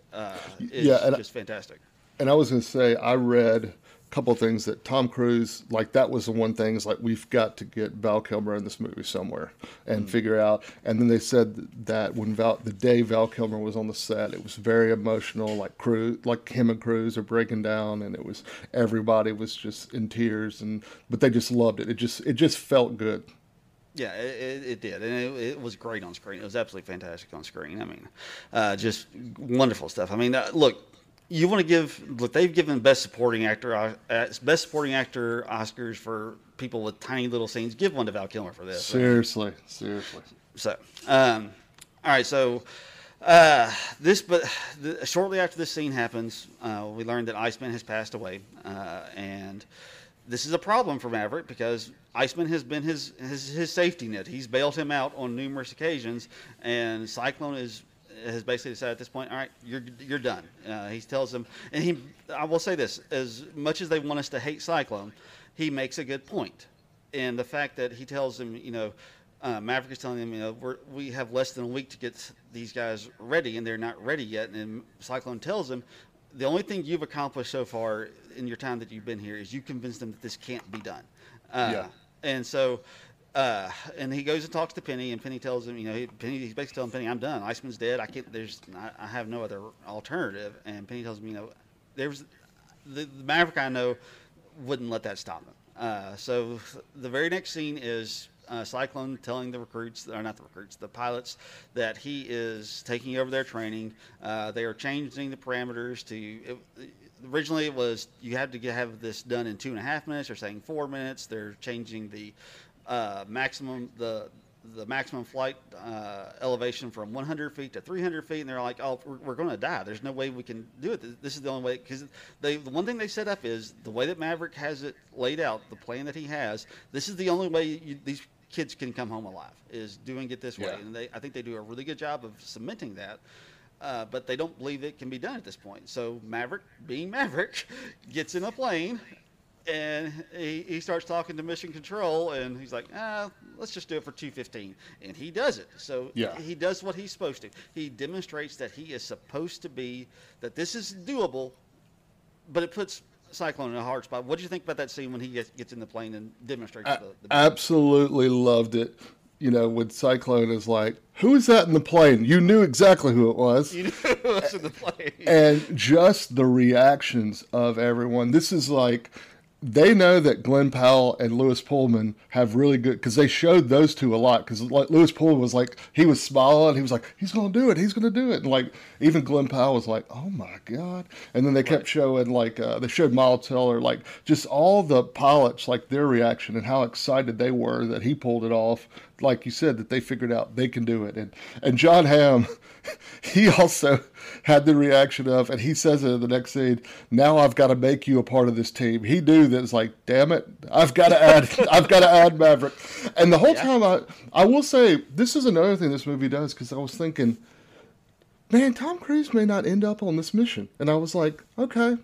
is just fantastic. And I was going to say, I read couple of things that Tom Cruise, that was the one thing, we've got to get Val Kilmer in this movie somewhere and figure out. And then they said that when the day Val Kilmer was on the set, it was very emotional. Cruise, him and Cruise are breaking down, and it was, everybody was just in tears, but they just loved it. It just felt good. Yeah, it did, and it was great on screen. It was absolutely fantastic on screen. Just wonderful stuff. Look. You want to they've given best supporting actor Oscars for people with tiny little scenes. Give one to Val Kilmer for this. Seriously. So, all right. So, shortly after this scene happens, we learned that Iceman has passed away, and this is a problem for Maverick because Iceman has been his safety net. He's bailed him out on numerous occasions, and Cyclone has basically decided at this point, all right, you're done. He tells them, and I will say this, as much as they want us to hate Cyclone, he makes a good point. And the fact that he tells them, Maverick is telling them, we have less than a week to get these guys ready, and they're not ready yet. And Cyclone tells them, the only thing you've accomplished so far in your time that you've been here is you convinced them that this can't be done. And so... and he goes and talks to Penny, and Penny tells him, he's basically telling Penny, I'm done. Iceman's dead. I have no other alternative. And Penny tells him, there's the Maverick I know wouldn't let that stop him. So the very next scene is Cyclone telling the recruits, or not the recruits, the pilots, that he is taking over their training. They are changing the parameters to... Originally, it was you had to have this done in 2.5 minutes. They're saying 4 minutes. They're changing the maximum flight elevation from 100 feet to 300 feet, and they're like, oh, we're going to die. There's no way we can do it. This is the only way, because the one thing they set up is the way that Maverick has it laid out, the plan that he has, this is the only way these kids can come home alive, is doing it this way. And I think they do a really good job of cementing that. But they don't believe it can be done at this point. So Maverick, being Maverick, gets in a plane, and he starts talking to Mission Control, and he's like, let's just do it for 2:15. And he does it. So he does what he's supposed to. He demonstrates that he is supposed to be, that this is doable, but it puts Cyclone in a hard spot. What do you think about that scene when he gets in the plane and demonstrates? I absolutely loved it. You know, when Cyclone is like, who is that in the plane? You knew exactly who it was. You knew who was in the plane. And just the reactions of everyone. This is like, they know that Glenn Powell and Lewis Pullman have really good, because they showed those two a lot. Because like Lewis Pullman was like, he was smiling. He was like, he's going to do it. He's going to do it. And like, even Glenn Powell was like, oh my God. And then they kept showing, like, they showed Miles Teller, like, just all the pilots, like their reaction and how excited they were that he pulled it off. Like you said, that they figured out they can do it. And John Hamm, he also had the reaction of, and he says it in the next scene, now I've got to make you a part of this team. He knew that it's like, damn it, I've got to add Maverick. And the whole time, I will say, this is another thing this movie does, because I was thinking, man, Tom Cruise may not end up on this mission. And I was like, okay,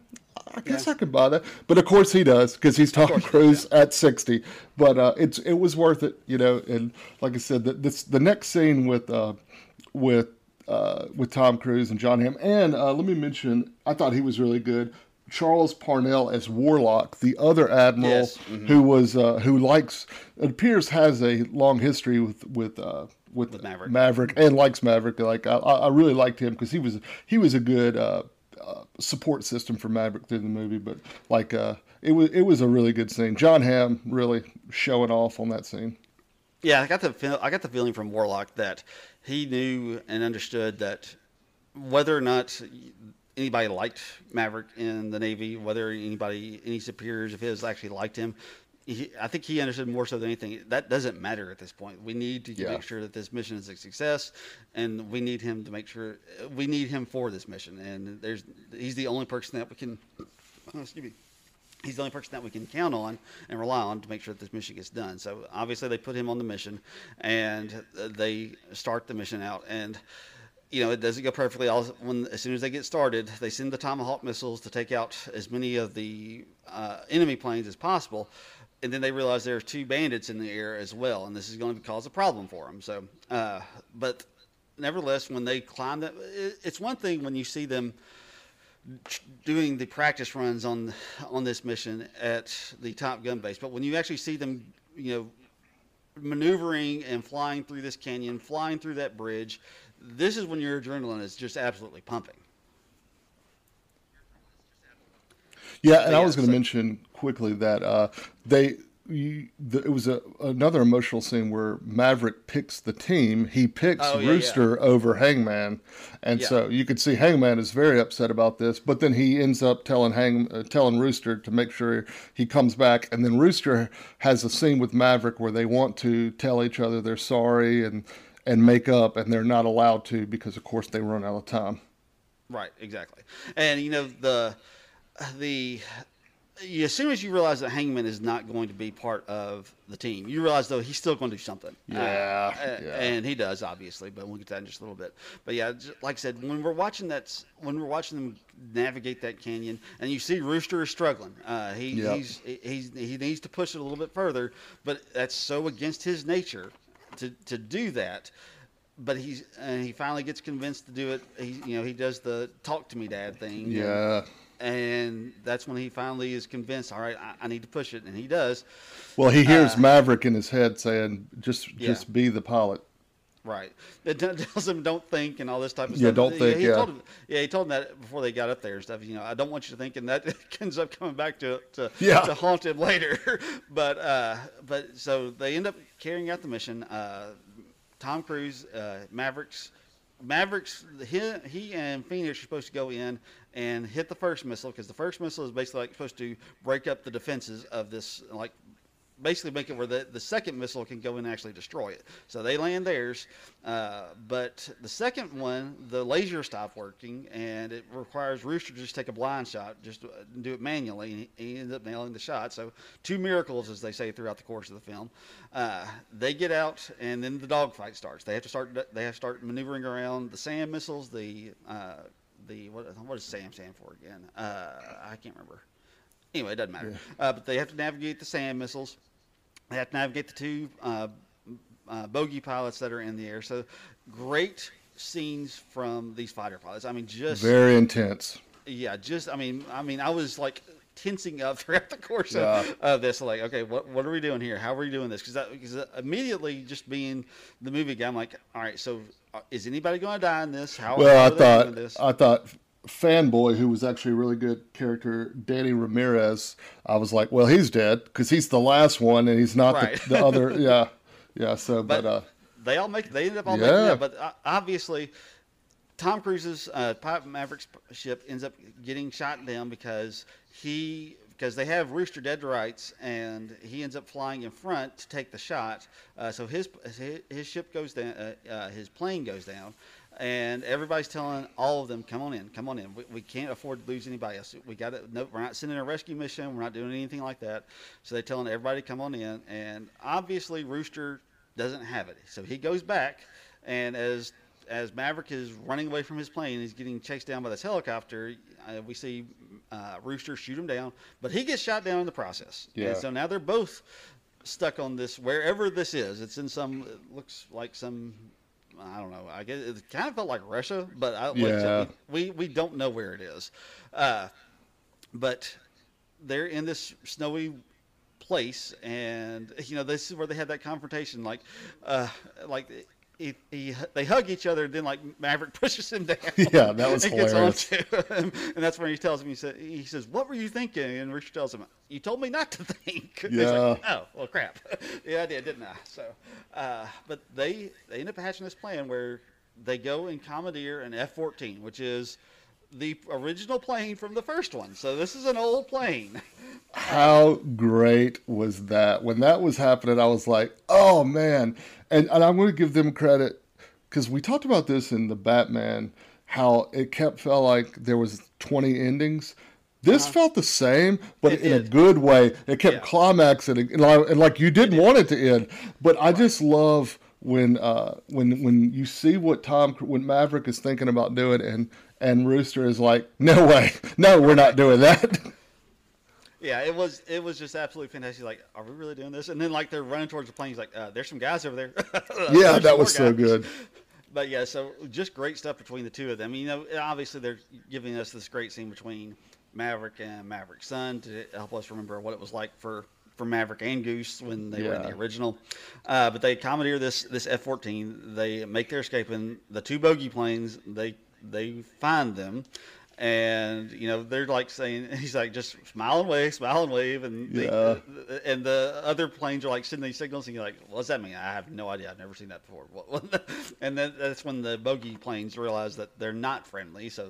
I guess I could buy that. But of course he does, because he's Tom Cruise at 60. But it was worth it, you know. And like I said, the next scene with Tom Cruise and John Hamm. And let me mention, I thought he was really good. Charles Parnell as Warlock, the other admiral who was who appears has a long history with Maverick and likes Maverick. Like I really liked him because he was a good support system for Maverick through the movie, but like it was a really good scene. John Hamm really showing off on that scene. Yeah, I got the feeling from Warlock that he knew and understood that whether or not anybody liked Maverick in the Navy, whether any superiors of his actually liked him, I think he understood more so than anything, that doesn't matter at this point. We need to make sure that this mission is a success, and we need him to make sure we need him for this mission. And he's the only person that we can, he's the only person that we can count on and rely on to make sure that this mission gets done. So obviously they put him on the mission, and they start the mission out. And you know, it doesn't go perfectly. As soon as they get started, they send the Tomahawk missiles to take out as many of the enemy planes as possible. And then they realize there's two bandits in the air as well, and this is going to cause a problem for them. So, but nevertheless, when they climb that, it's one thing when you see them doing the practice runs on this mission at the Top Gun base, but when you actually see them, you know, maneuvering and flying through this canyon, flying through that bridge, this is when your adrenaline is just absolutely pumping. Yeah, and I was going to mention quickly that it was another emotional scene where Maverick picks the team. He picks Rooster over Hangman, and so you could see Hangman is very upset about this. But then he ends up telling Rooster to make sure he comes back, and then Rooster has a scene with Maverick where they want to tell each other they're sorry and make up, and they're not allowed to because, of course, they run out of time. Right, exactly, and you know as soon as you realize that Hangman is not going to be part of the team, you realize though he's still going to do something. And he does obviously, but we'll get to that in just a little bit. But yeah, like I said, when we're watching them navigate that canyon, and you see Rooster is struggling. He needs to push it a little bit further, but that's so against his nature to do that. But he finally gets convinced to do it. He does the talk to me dad thing. Yeah. And that's when he finally is convinced, all right, I need to push it. And he does. Well, he hears Maverick in his head saying, just be the pilot. Right. It tells him don't think and all this type of stuff. Don't think. He told him, he told him that before they got up there and stuff. You know, I don't want you to think, and that ends up coming back to haunt him later. But so they end up carrying out the mission. Tom Cruise, Mavericks, he and Phoenix are supposed to go in and hit the first missile, because the first missile is basically like supposed to break up the defenses of this, like, basically make it where the second missile can go in and actually destroy it. So they land theirs, but the second one, the laser stopped working, and it requires Rooster to just take a blind shot, just do it manually, and he ends up nailing the shot. So two miracles, as they say throughout the course of the film. They get out, and then the dogfight starts. They have to start maneuvering around the SAM missiles, the what does SAM stand for again? I can't remember. Anyway, it doesn't matter. Yeah. But they have to navigate the SAM missiles. They have to navigate the two bogey pilots that are in the air. So great scenes from these fighter pilots. I mean, just very intense. Yeah, just I mean, I was like tensing up throughout the course of this. Like, okay, what are we doing here? How are we doing this? Because immediately, just being the movie guy, I'm like, all right, so is anybody going to die in this? I thought. Fanboy, who was actually a really good character, Danny Ramirez, I was like, well, he's dead because he's the last one and he's not right. the other. Yeah. So, but they end up making it. But obviously, Tom Cruise's Maverick's ship ends up getting shot down because they have Rooster dead to rights, and he ends up flying in front to take the shot. So his ship goes down, his plane goes down. And everybody's telling all of them, come on in. We can't afford to lose anybody else. We're not sending a rescue mission. We're not doing anything like that. So they're telling everybody, come on in. And obviously, Rooster doesn't have it. So he goes back, and as Maverick is running away from his plane, he's getting chased down by this helicopter. We see Rooster shoot him down, but he gets shot down in the process. Yeah. And so now they're both stuck on this, wherever this is. It's in some, it looks like some... I don't know. I guess it kind of felt like Russia, but we don't know where it is. But they're in this snowy place, and you know this is where they had that confrontation. They hug each other, and then like Maverick pushes him down. Yeah, that was hilarious. And that's when he tells him, he says, "What were you thinking?" And Richard tells him, "You told me not to think." Yeah. Like, oh well, crap. Yeah, I did, didn't I? So, but they end up hatching this plan where they go and commandeer an F-14, which is the original plane from the first one. So this is an old plane. How great was that? When that was happening, I was like, oh, man. And I'm going to give them credit because we talked about this in the Batman, how it felt like there was 20 endings. This felt the same, but in a good way. It kept climaxing. And like you didn't want it to end. But I just love when you see when Maverick is thinking about doing and Rooster is like, no way. No, we're not doing that. Yeah, it was just absolutely fantastic. Like, are we really doing this? And then like they're running towards the plane. He's like, there's some guys over there. Yeah, that was so good. But yeah, so just great stuff between the two of them. You know, obviously they're giving us this great scene between Maverick and Maverick's son to help us remember what it was like for Maverick and Goose when they were in the original. But they commandeer this F-14. They make their escape in the two bogey planes. They find them. And, you know, they're like saying, he's like, just smile and wave. And the other planes are like sending these signals. And you're like, what does that mean? I have no idea. I've never seen that before. And then that's when the bogey planes realize that they're not friendly. So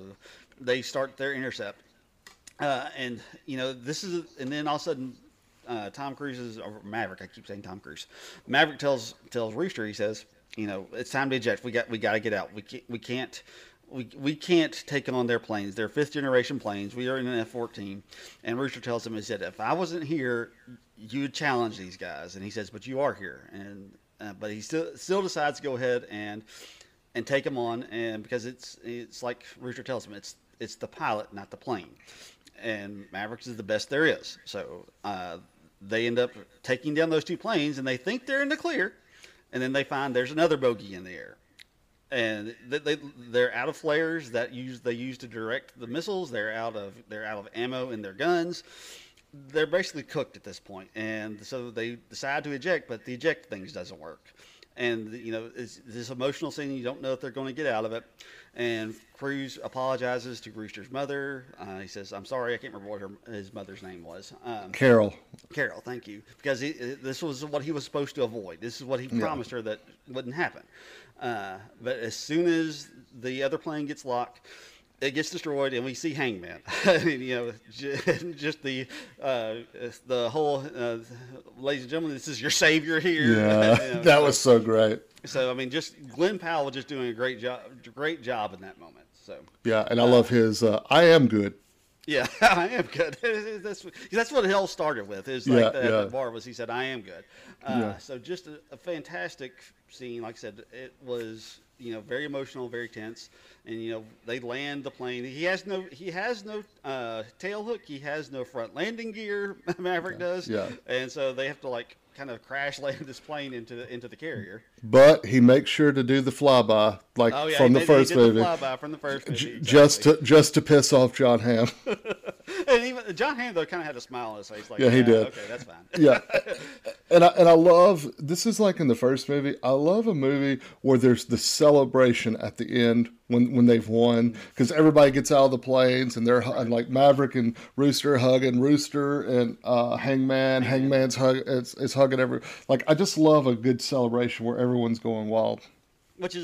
they start their intercept. And, you know, and then all of a sudden, Tom Cruise's, or Maverick, I keep saying Tom Cruise. Maverick tells Rooster, he says, you know, it's time to eject. We got to get out. We can't take on their planes. They're fifth generation planes. We are in an F-14. And Rooster tells him, he said, if I wasn't here, you would challenge these guys. And he says, but you are here. And but he still decides to go ahead and take them on. And because it's like Rooster tells him, it's the pilot, not the plane. And Mavericks is the best there is. So they end up taking down those two planes, and they think they're in the clear. And then they find there's another bogey in the air. And they're out of flares that they use to direct the missiles. They're out of ammo in their guns. They're basically cooked at this point. And so they decide to eject, but the eject things doesn't work. And, you know, it's this emotional scene. You don't know if they're going to get out of it. And Cruz apologizes to Brewster's mother. He says, I'm sorry. I can't remember what his mother's name was. Carol. Carol, thank you. Because this was what he was supposed to avoid. This is what he promised her that wouldn't happen. But as soon as the other plane gets locked, it gets destroyed, and we see Hangman. I mean, you know, just the whole, ladies and gentlemen, this is your savior here. Yeah, you know, that was so great. So, I mean, just Glenn Powell just doing a great job in that moment. So yeah, and I love his I am good. Yeah, I am good. That's what it all started with. Is like the bar was. He said, "I am good." So just a fantastic scene. Like I said, it was. You know, very emotional, very tense, and you know they land the plane. He has no tail hook. He has no front landing gear. Maverick does, and so they have to like kind of crash land this plane into the carrier. But he makes sure to do the flyby, like from the first movie. Flyby from the first movie, exactly. just to piss off John Hamm. And even John Hamm though kind of had a smile on his face, like he did. Okay, that's fine. And I love this is like in the first movie. I love a movie where there's the celebration at the end when they've won because everybody gets out of the planes and they're and like Maverick and Rooster hugging Rooster and Hangman's is hugging everyone. Like I just love a good celebration where everyone's going wild. Which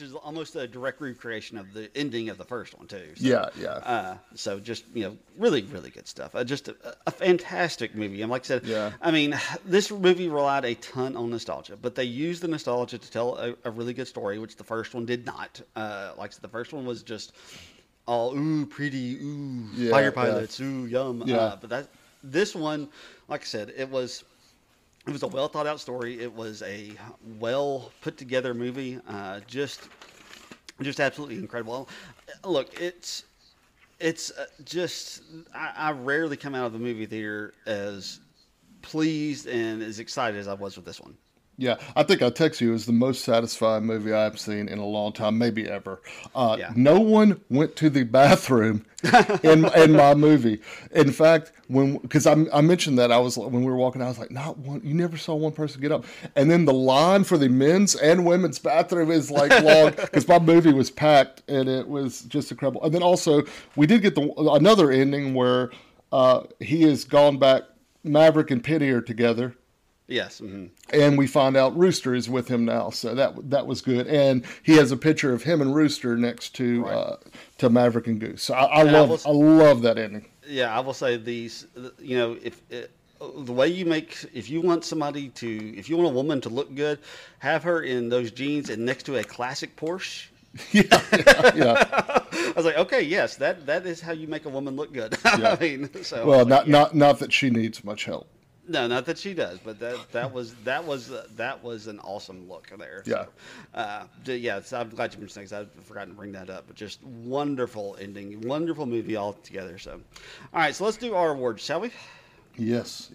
is almost a direct recreation of the ending of the first one too. So, so just you know, really, really good stuff. Just a fantastic movie. And like I said, I mean, this movie relied a ton on nostalgia, but they used the nostalgia to tell a really good story, which the first one did not. Like I said, the first one was just all ooh pretty, ooh fighter pilots, ooh yum. But this one, like I said, it was a well thought out story. It was a well put together movie. Just absolutely incredible. Look, it's just I rarely come out of the movie theater as pleased and as excited as I was with this one. Yeah, I think I text you. It was the most satisfying movie I've seen in a long time, maybe ever. No one went to the bathroom in my movie. In fact, because I mentioned that when we were walking, I was like, not one. You never saw one person get up. And then the line for the men's and women's bathroom is like long because my movie was packed and it was just incredible. And then also we did get another ending where he has gone back. Maverick and Penny are together. Yes. Mm-hmm. And we find out Rooster is with him now. So that was good. And he has a picture of him and Rooster next to Maverick and Goose. So I love that ending. Yeah. I will say these, you know, if you want a woman to look good, have her in those jeans and next to a classic Porsche. I was like, okay, yes, that is how you make a woman look good. I mean, so. Well, not that she needs much help. No, not that she does, but that was an awesome look there. Yeah, so I'm glad you mentioned that. I've forgotten to bring that up, but just wonderful ending, wonderful movie all together. So, all right, so let's do our awards, shall we? Yes.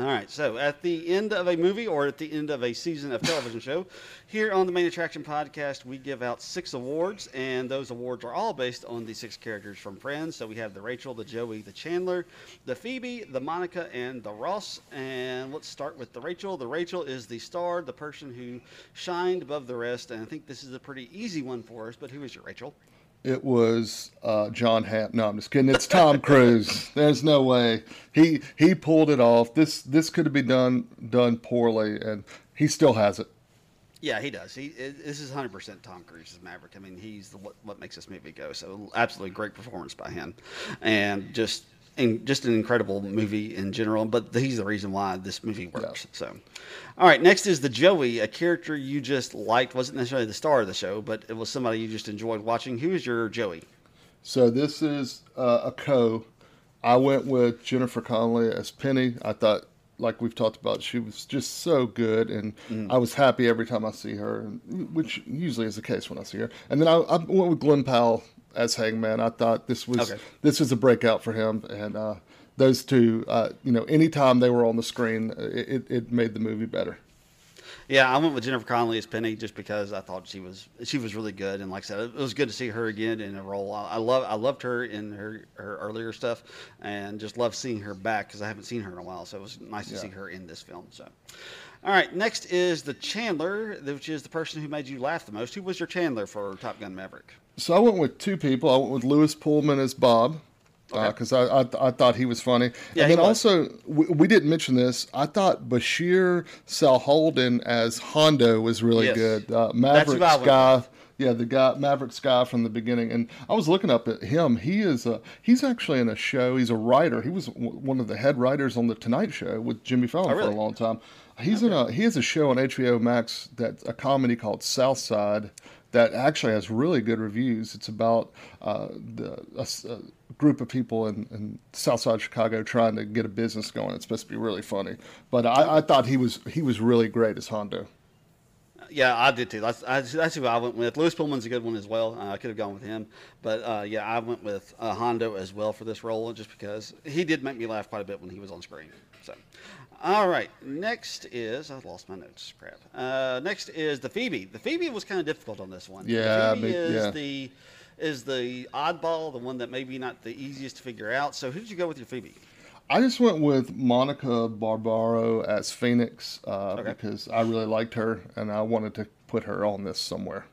All right, so at the end of a movie or at the end of a season of television show, here on the Main Attraction Podcast, we give out 6 awards, and those awards are all based on the 6 characters from Friends. So we have the Rachel, the Joey, the Chandler, the Phoebe, the Monica, and the Ross. And let's start with the Rachel. The Rachel is the star, the person who shined above the rest, and I think this is a pretty easy one for us, but who is your Rachel? It was John Hamm. No, I'm just kidding. It's Tom Cruise. There's no way he pulled it off. This could have been done poorly, and he still has it. Yeah, he does. This is 100% Tom Cruise's Maverick. I mean, he's what makes this movie go. So, absolutely great performance by him, and just an incredible movie in general, but he's the reason why this movie works. Yeah. So, all right, next is the Joey, a character you just liked. Wasn't necessarily the star of the show, but it was somebody you just enjoyed watching. Who is your Joey? So this is a co. I went with Jennifer Connelly as Penny. I thought, like we've talked about, she was just so good, and I was happy every time I see her, which usually is the case when I see her. And then I went with Glenn Powell as Hangman. I thought this was a breakout for him, and those two, you know, anytime they were on the screen, it made the movie better. Yeah, I went with Jennifer Connelly as Penny just because I thought she was really good, and like I said, it was good to see her again in a role. I loved her in her earlier stuff, and just loved seeing her back because I haven't seen her in a while. So it was nice to see her in this film. So, All right, next is the Chandler, which is the person who made you laugh the most. Who was your Chandler for Top Gun Maverick? So I went with two people. I went with Lewis Pullman as Bob, because okay. I thought he was funny. Yeah, and then also, we didn't mention this, I thought Bashir Selholden as Hondo was really good. Maverick's guy. Yeah, the guy, Maverick's guy from the beginning. And I was looking up at him. He's actually in a show. He's a writer. He was one of the head writers on The Tonight Show with Jimmy Fallon for a long time. He has a show on HBO Max, that's a comedy called Southside, that actually has really good reviews. It's about a group of people in Southside Chicago trying to get a business going. It's supposed to be really funny. But I thought he was really great as Hondo. Yeah, I did too. That's who I went with. Lewis Pullman's a good one as well. I could have gone with him. But yeah, I went with Hondo as well for this role, just because he did make me laugh quite a bit when he was on screen. So, all right. Next is, I lost my notes. Crap. Next is the Phoebe. The Phoebe was kind of difficult on this one. Yeah, the Phoebe is the oddball, the one that maybe not the easiest to figure out. So who did you go with your Phoebe? I just went with Monica Barbaro as Phoenix because I really liked her and I wanted to put her on this somewhere.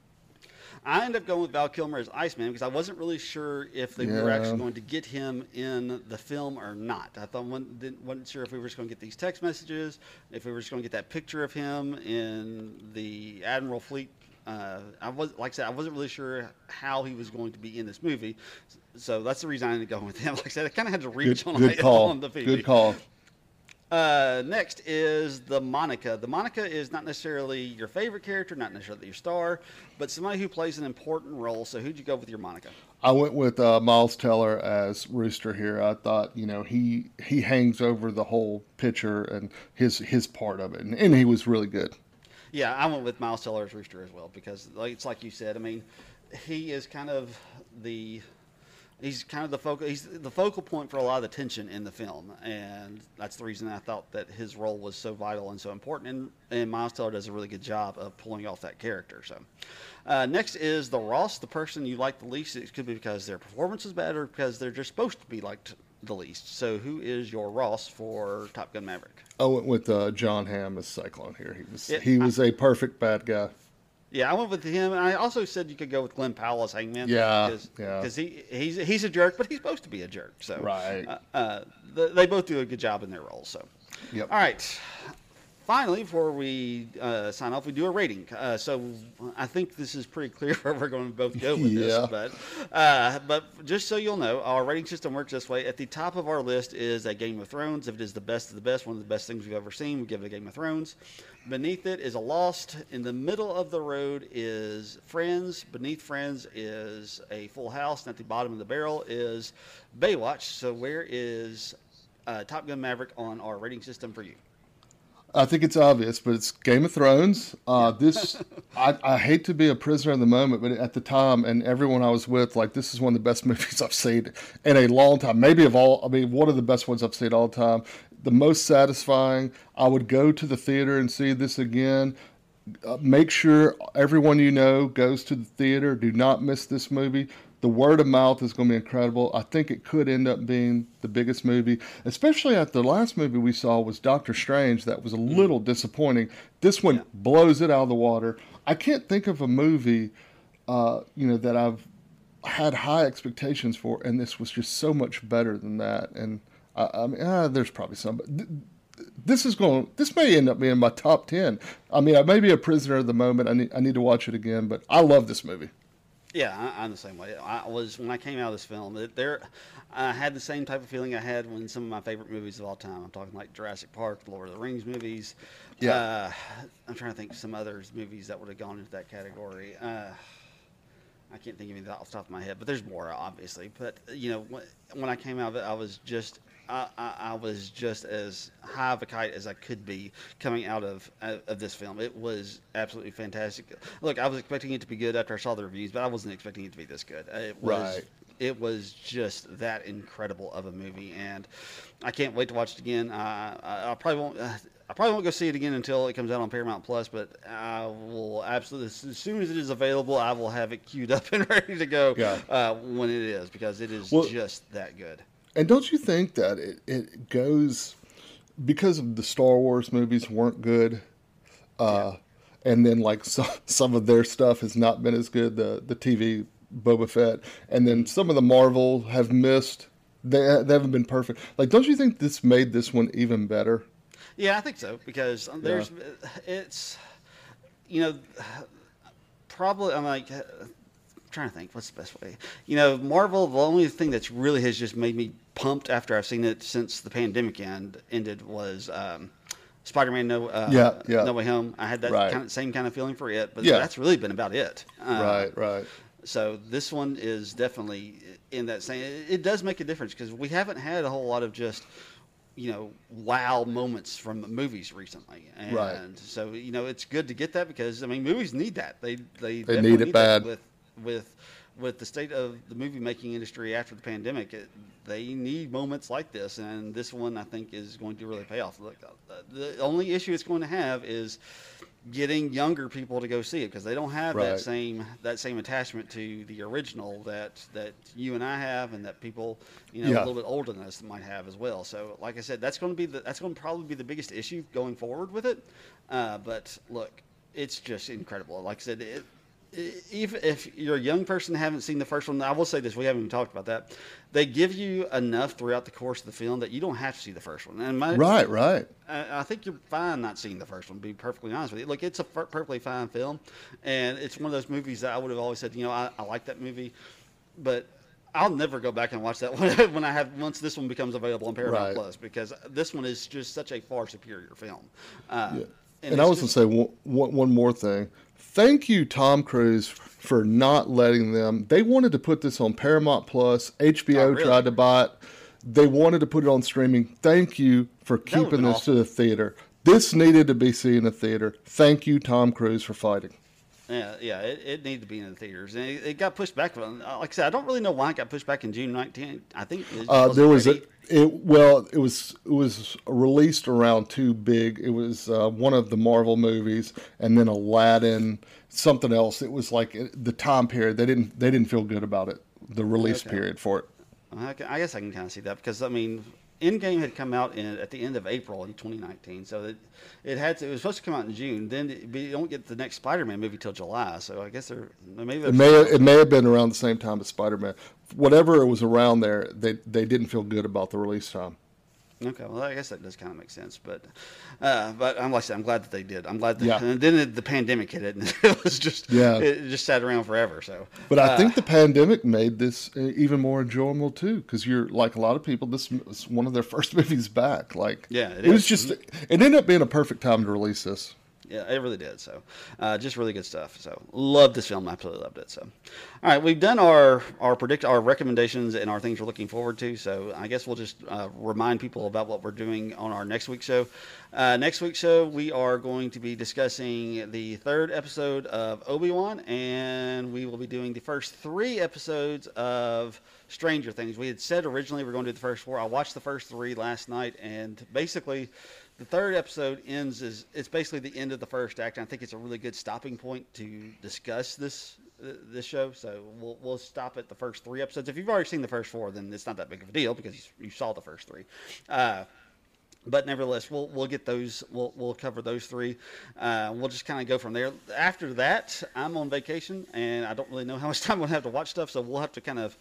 I ended up going with Val Kilmer as Iceman because I wasn't really sure if they were actually going to get him in the film or not. I thought wasn't sure if we were just going to get these text messages, if we were just going to get that picture of him in the Admiral Fleet. I wasn't really sure how he was going to be in this movie. So that's the reason I ended up going with him. Like I said, I kind of had to reach on the Phoebe. Good call. Next is the Monica. The Monica is not necessarily your favorite character, not necessarily your star, but somebody who plays an important role. So who'd you go with your Monica? I went with Miles Teller as Rooster here. I thought, he hangs over the whole picture and his part of it. And he was really good. Yeah, I went with Miles Teller as Rooster as well, because it's like you said, I mean, he is kind of the... He's kind of the focal. He's the focal point for a lot of the tension in the film, and that's the reason I thought that his role was so vital and so important. And Miles Teller does a really good job of pulling off that character. So, next is the Ross, the person you like the least. It could be because their performance is bad, or because they're just supposed to be liked the least. So, who is your Ross for Top Gun: Maverick? I went with John Hamm as Cyclone here. He was a perfect bad guy. Yeah, I went with him, and I also said you could go with Glenn Powell as Hangman. Yeah, because he's a jerk, but he's supposed to be a jerk. So right, they both do a good job in their roles. So, yep. All right. Finally, before we sign off, we do a rating. So I think this is pretty clear where we're going to both go with this. But just so you'll know, our rating system works this way. At the top of our list is a Game of Thrones. If it is the best of the best, one of the best things we've ever seen, we give it a Game of Thrones. Beneath it is a Lost. In the middle of the road is Friends. Beneath Friends is a Full House. And at the bottom of the barrel is Baywatch. So where is Top Gun Maverick on our rating system for you? I think it's obvious, but it's Game of Thrones. I hate to be a prisoner in the moment, but at the time, and everyone I was with, this is one of the best movies I've seen in a long time. One of the best ones I've seen all time. The most satisfying. I would go to the theater and see this again. Make sure everyone you know goes to the theater. Do not miss this movie. The word of mouth is going to be incredible. I think it could end up being the biggest movie, especially after the last movie we saw was Doctor Strange. That was a little disappointing. This one blows it out of the water. I can't think of a movie, that I've had high expectations for, and this was just so much better than that. And there's probably some. This may end up being my top 10. I mean, I may be a prisoner of the moment. I need to watch it again, but I love this movie. Yeah, I'm the same way. When I came out of this film, I had the same type of feeling I had when some of my favorite movies of all time. I'm talking like Jurassic Park, Lord of the Rings movies. Yeah. I'm trying to think of some other movies that would have gone into that category. I can't think of anything off the top of my head, but there's more, obviously. But, when I came out of it, I was just as high of a kite as I could be coming out of this film. It was absolutely fantastic. Look, I was expecting it to be good after I saw the reviews, but I wasn't expecting it to be this good. It was just that incredible of a movie, and I can't wait to watch it again. I probably won't go see it again until it comes out on Paramount Plus, but I will absolutely, as soon as it is available, I will have it queued up and ready to go when it is, because it is just that good. And don't you think that it goes, because of the Star Wars movies weren't good, And then like some of their stuff has not been as good, the TV Boba Fett, and then some of the Marvel have missed. They haven't been perfect. Like, don't you think this made this one even better? Yeah, I think so, because there's it's, you know, probably I'm like trying to think what's the best way. You know, Marvel, the only thing that's really has just made me pumped after I've seen it since the pandemic ended was Spider-Man No Way Home. I had that same kind of feeling for it, but that's really been about it. Right. So this one is definitely in that same. It does make a difference because we haven't had a whole lot of just, you know, wow moments from the movies recently. And so, you know, it's good to get that because, I mean, movies need that. They need it bad. With the state of the movie making industry after the pandemic, they need moments like this. And this one, I think, is going to really pay off. Look, the only issue it's going to have is getting younger people to go see it because they don't have that same attachment to the original that you and I have, and that people, you know, a little bit older than us might have as well. So, like I said, that's going to probably be the biggest issue going forward with it. But look, it's just incredible. Like I said, if you're a young person and haven't seen the first one, I will say this: we haven't even talked about that. They give you enough throughout the course of the film that you don't have to see the first one. And I think you're fine not seeing the first one. To be perfectly honest with you, look, it's a perfectly fine film, and it's one of those movies that I would have always said, you know, I like that movie, but I'll never go back and watch that one once this one becomes available on Paramount Plus, because this one is just such a far superior film. And I was going to say one more thing. Thank you, Tom Cruise, for not letting them. They wanted to put this on Paramount Plus. HBO tried to buy it. They wanted to put it on streaming. Thank you for keeping this to the theater. This needed to be seen in the theater. Thank you, Tom Cruise, for fighting. Yeah, it needed to be in the theaters, and it got pushed back. Like I said, I don't really know why it got pushed back in June 19th. I think it was released around too big. It was one of the Marvel movies, and then Aladdin, something else. It was like the time period they didn't feel good about it. The release period for it. I guess I can kind of see that because I mean, Endgame had come out at the end of April in 2019, so it was supposed to come out in June. Then you don't get the next Spider-Man movie till July, so I guess it may have been around the same time as Spider-Man. Whatever it was around there, they didn't feel good about the release time. Okay, well, I guess that does kind of make sense, but like I said, I'm glad that they did. I'm glad that, and then the pandemic hit it, and it was just it just sat around forever. So, but I think the pandemic made this even more enjoyable too, because you're like a lot of people. This was one of their first movies back. Like, it ended up being a perfect time to release this. Yeah, it really did. So, just really good stuff. So, loved this film. I absolutely loved it. So, all right, we've done our recommendations and our things we're looking forward to. So, I guess we'll just remind people about what we're doing on our next week's show. Next week's show, we are going to be discussing the third episode of Obi-Wan, and we will be doing the first 3 episodes of Stranger Things. We had said originally we're going to do the first 4. I watched the first 3 last night, and basically, the third episode ends it's basically the end of the first act. And I think it's a really good stopping point to discuss this show. So we'll stop at the first 3 episodes. If you've already seen the first 4, then it's not that big of a deal because you saw the first 3. But nevertheless, we'll get those. We'll cover those 3. We'll just kind of go from there. After that, I'm on vacation, and I don't really know how much time we'll have to watch stuff, so we'll have to kind of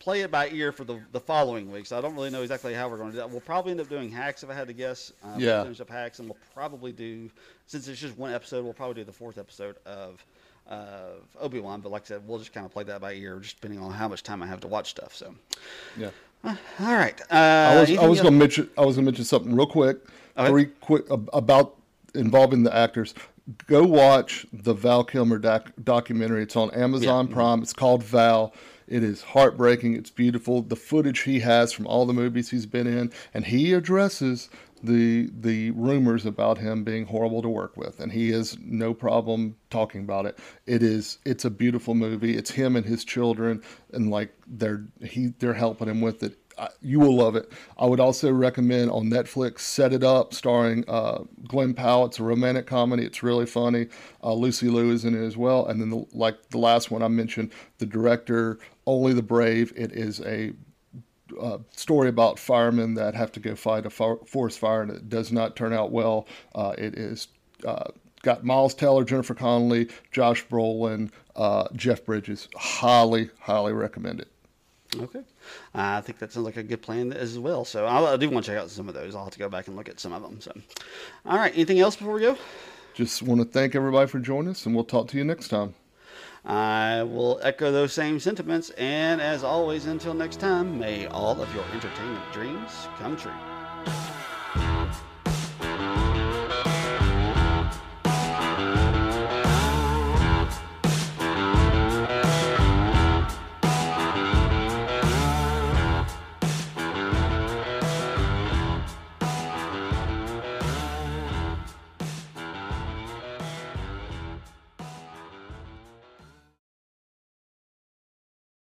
play it by ear for the following week. So I don't really know exactly how we're going to do that. We'll probably end up doing hacks if I had to guess. We'll finish up hacks, and we'll probably do, since it's just one episode, we'll probably do the 4th episode of Obi-Wan. But like I said, we'll just kind of play that by ear, just depending on how much time I have to watch stuff. So, yeah. All right. I was going to mention something real quick. Okay. Very quick about involving the actors. Go watch the Val Kilmer documentary. It's on Amazon Prime. It's called Val. It is heartbreaking. It's beautiful. The footage he has from all the movies he's been in, and he addresses the rumors about him being horrible to work with, and he has no problem talking about it. It's a beautiful movie. It's him and his children, and like they're helping him with it. You will love it. I would also recommend on Netflix, Set It Up, starring Glenn Powell. It's a romantic comedy. It's really funny. Lucy Liu is in it as well. And then the last one I mentioned, the director, Only the Brave. It is a story about firemen that have to go fight a forest fire, and it does not turn out well. It is Got Miles Teller, Jennifer Connelly, Josh Brolin, Jeff Bridges. Highly, highly recommend it. Okay. I think that sounds like a good plan as well. So I do want to check out some of those. I'll have to go back and look at some of them. So, all right. Anything else before we go? Just want to thank everybody for joining us, and we'll talk to you next time. I will echo those same sentiments. And as always, until next time, may all of your entertainment dreams come true.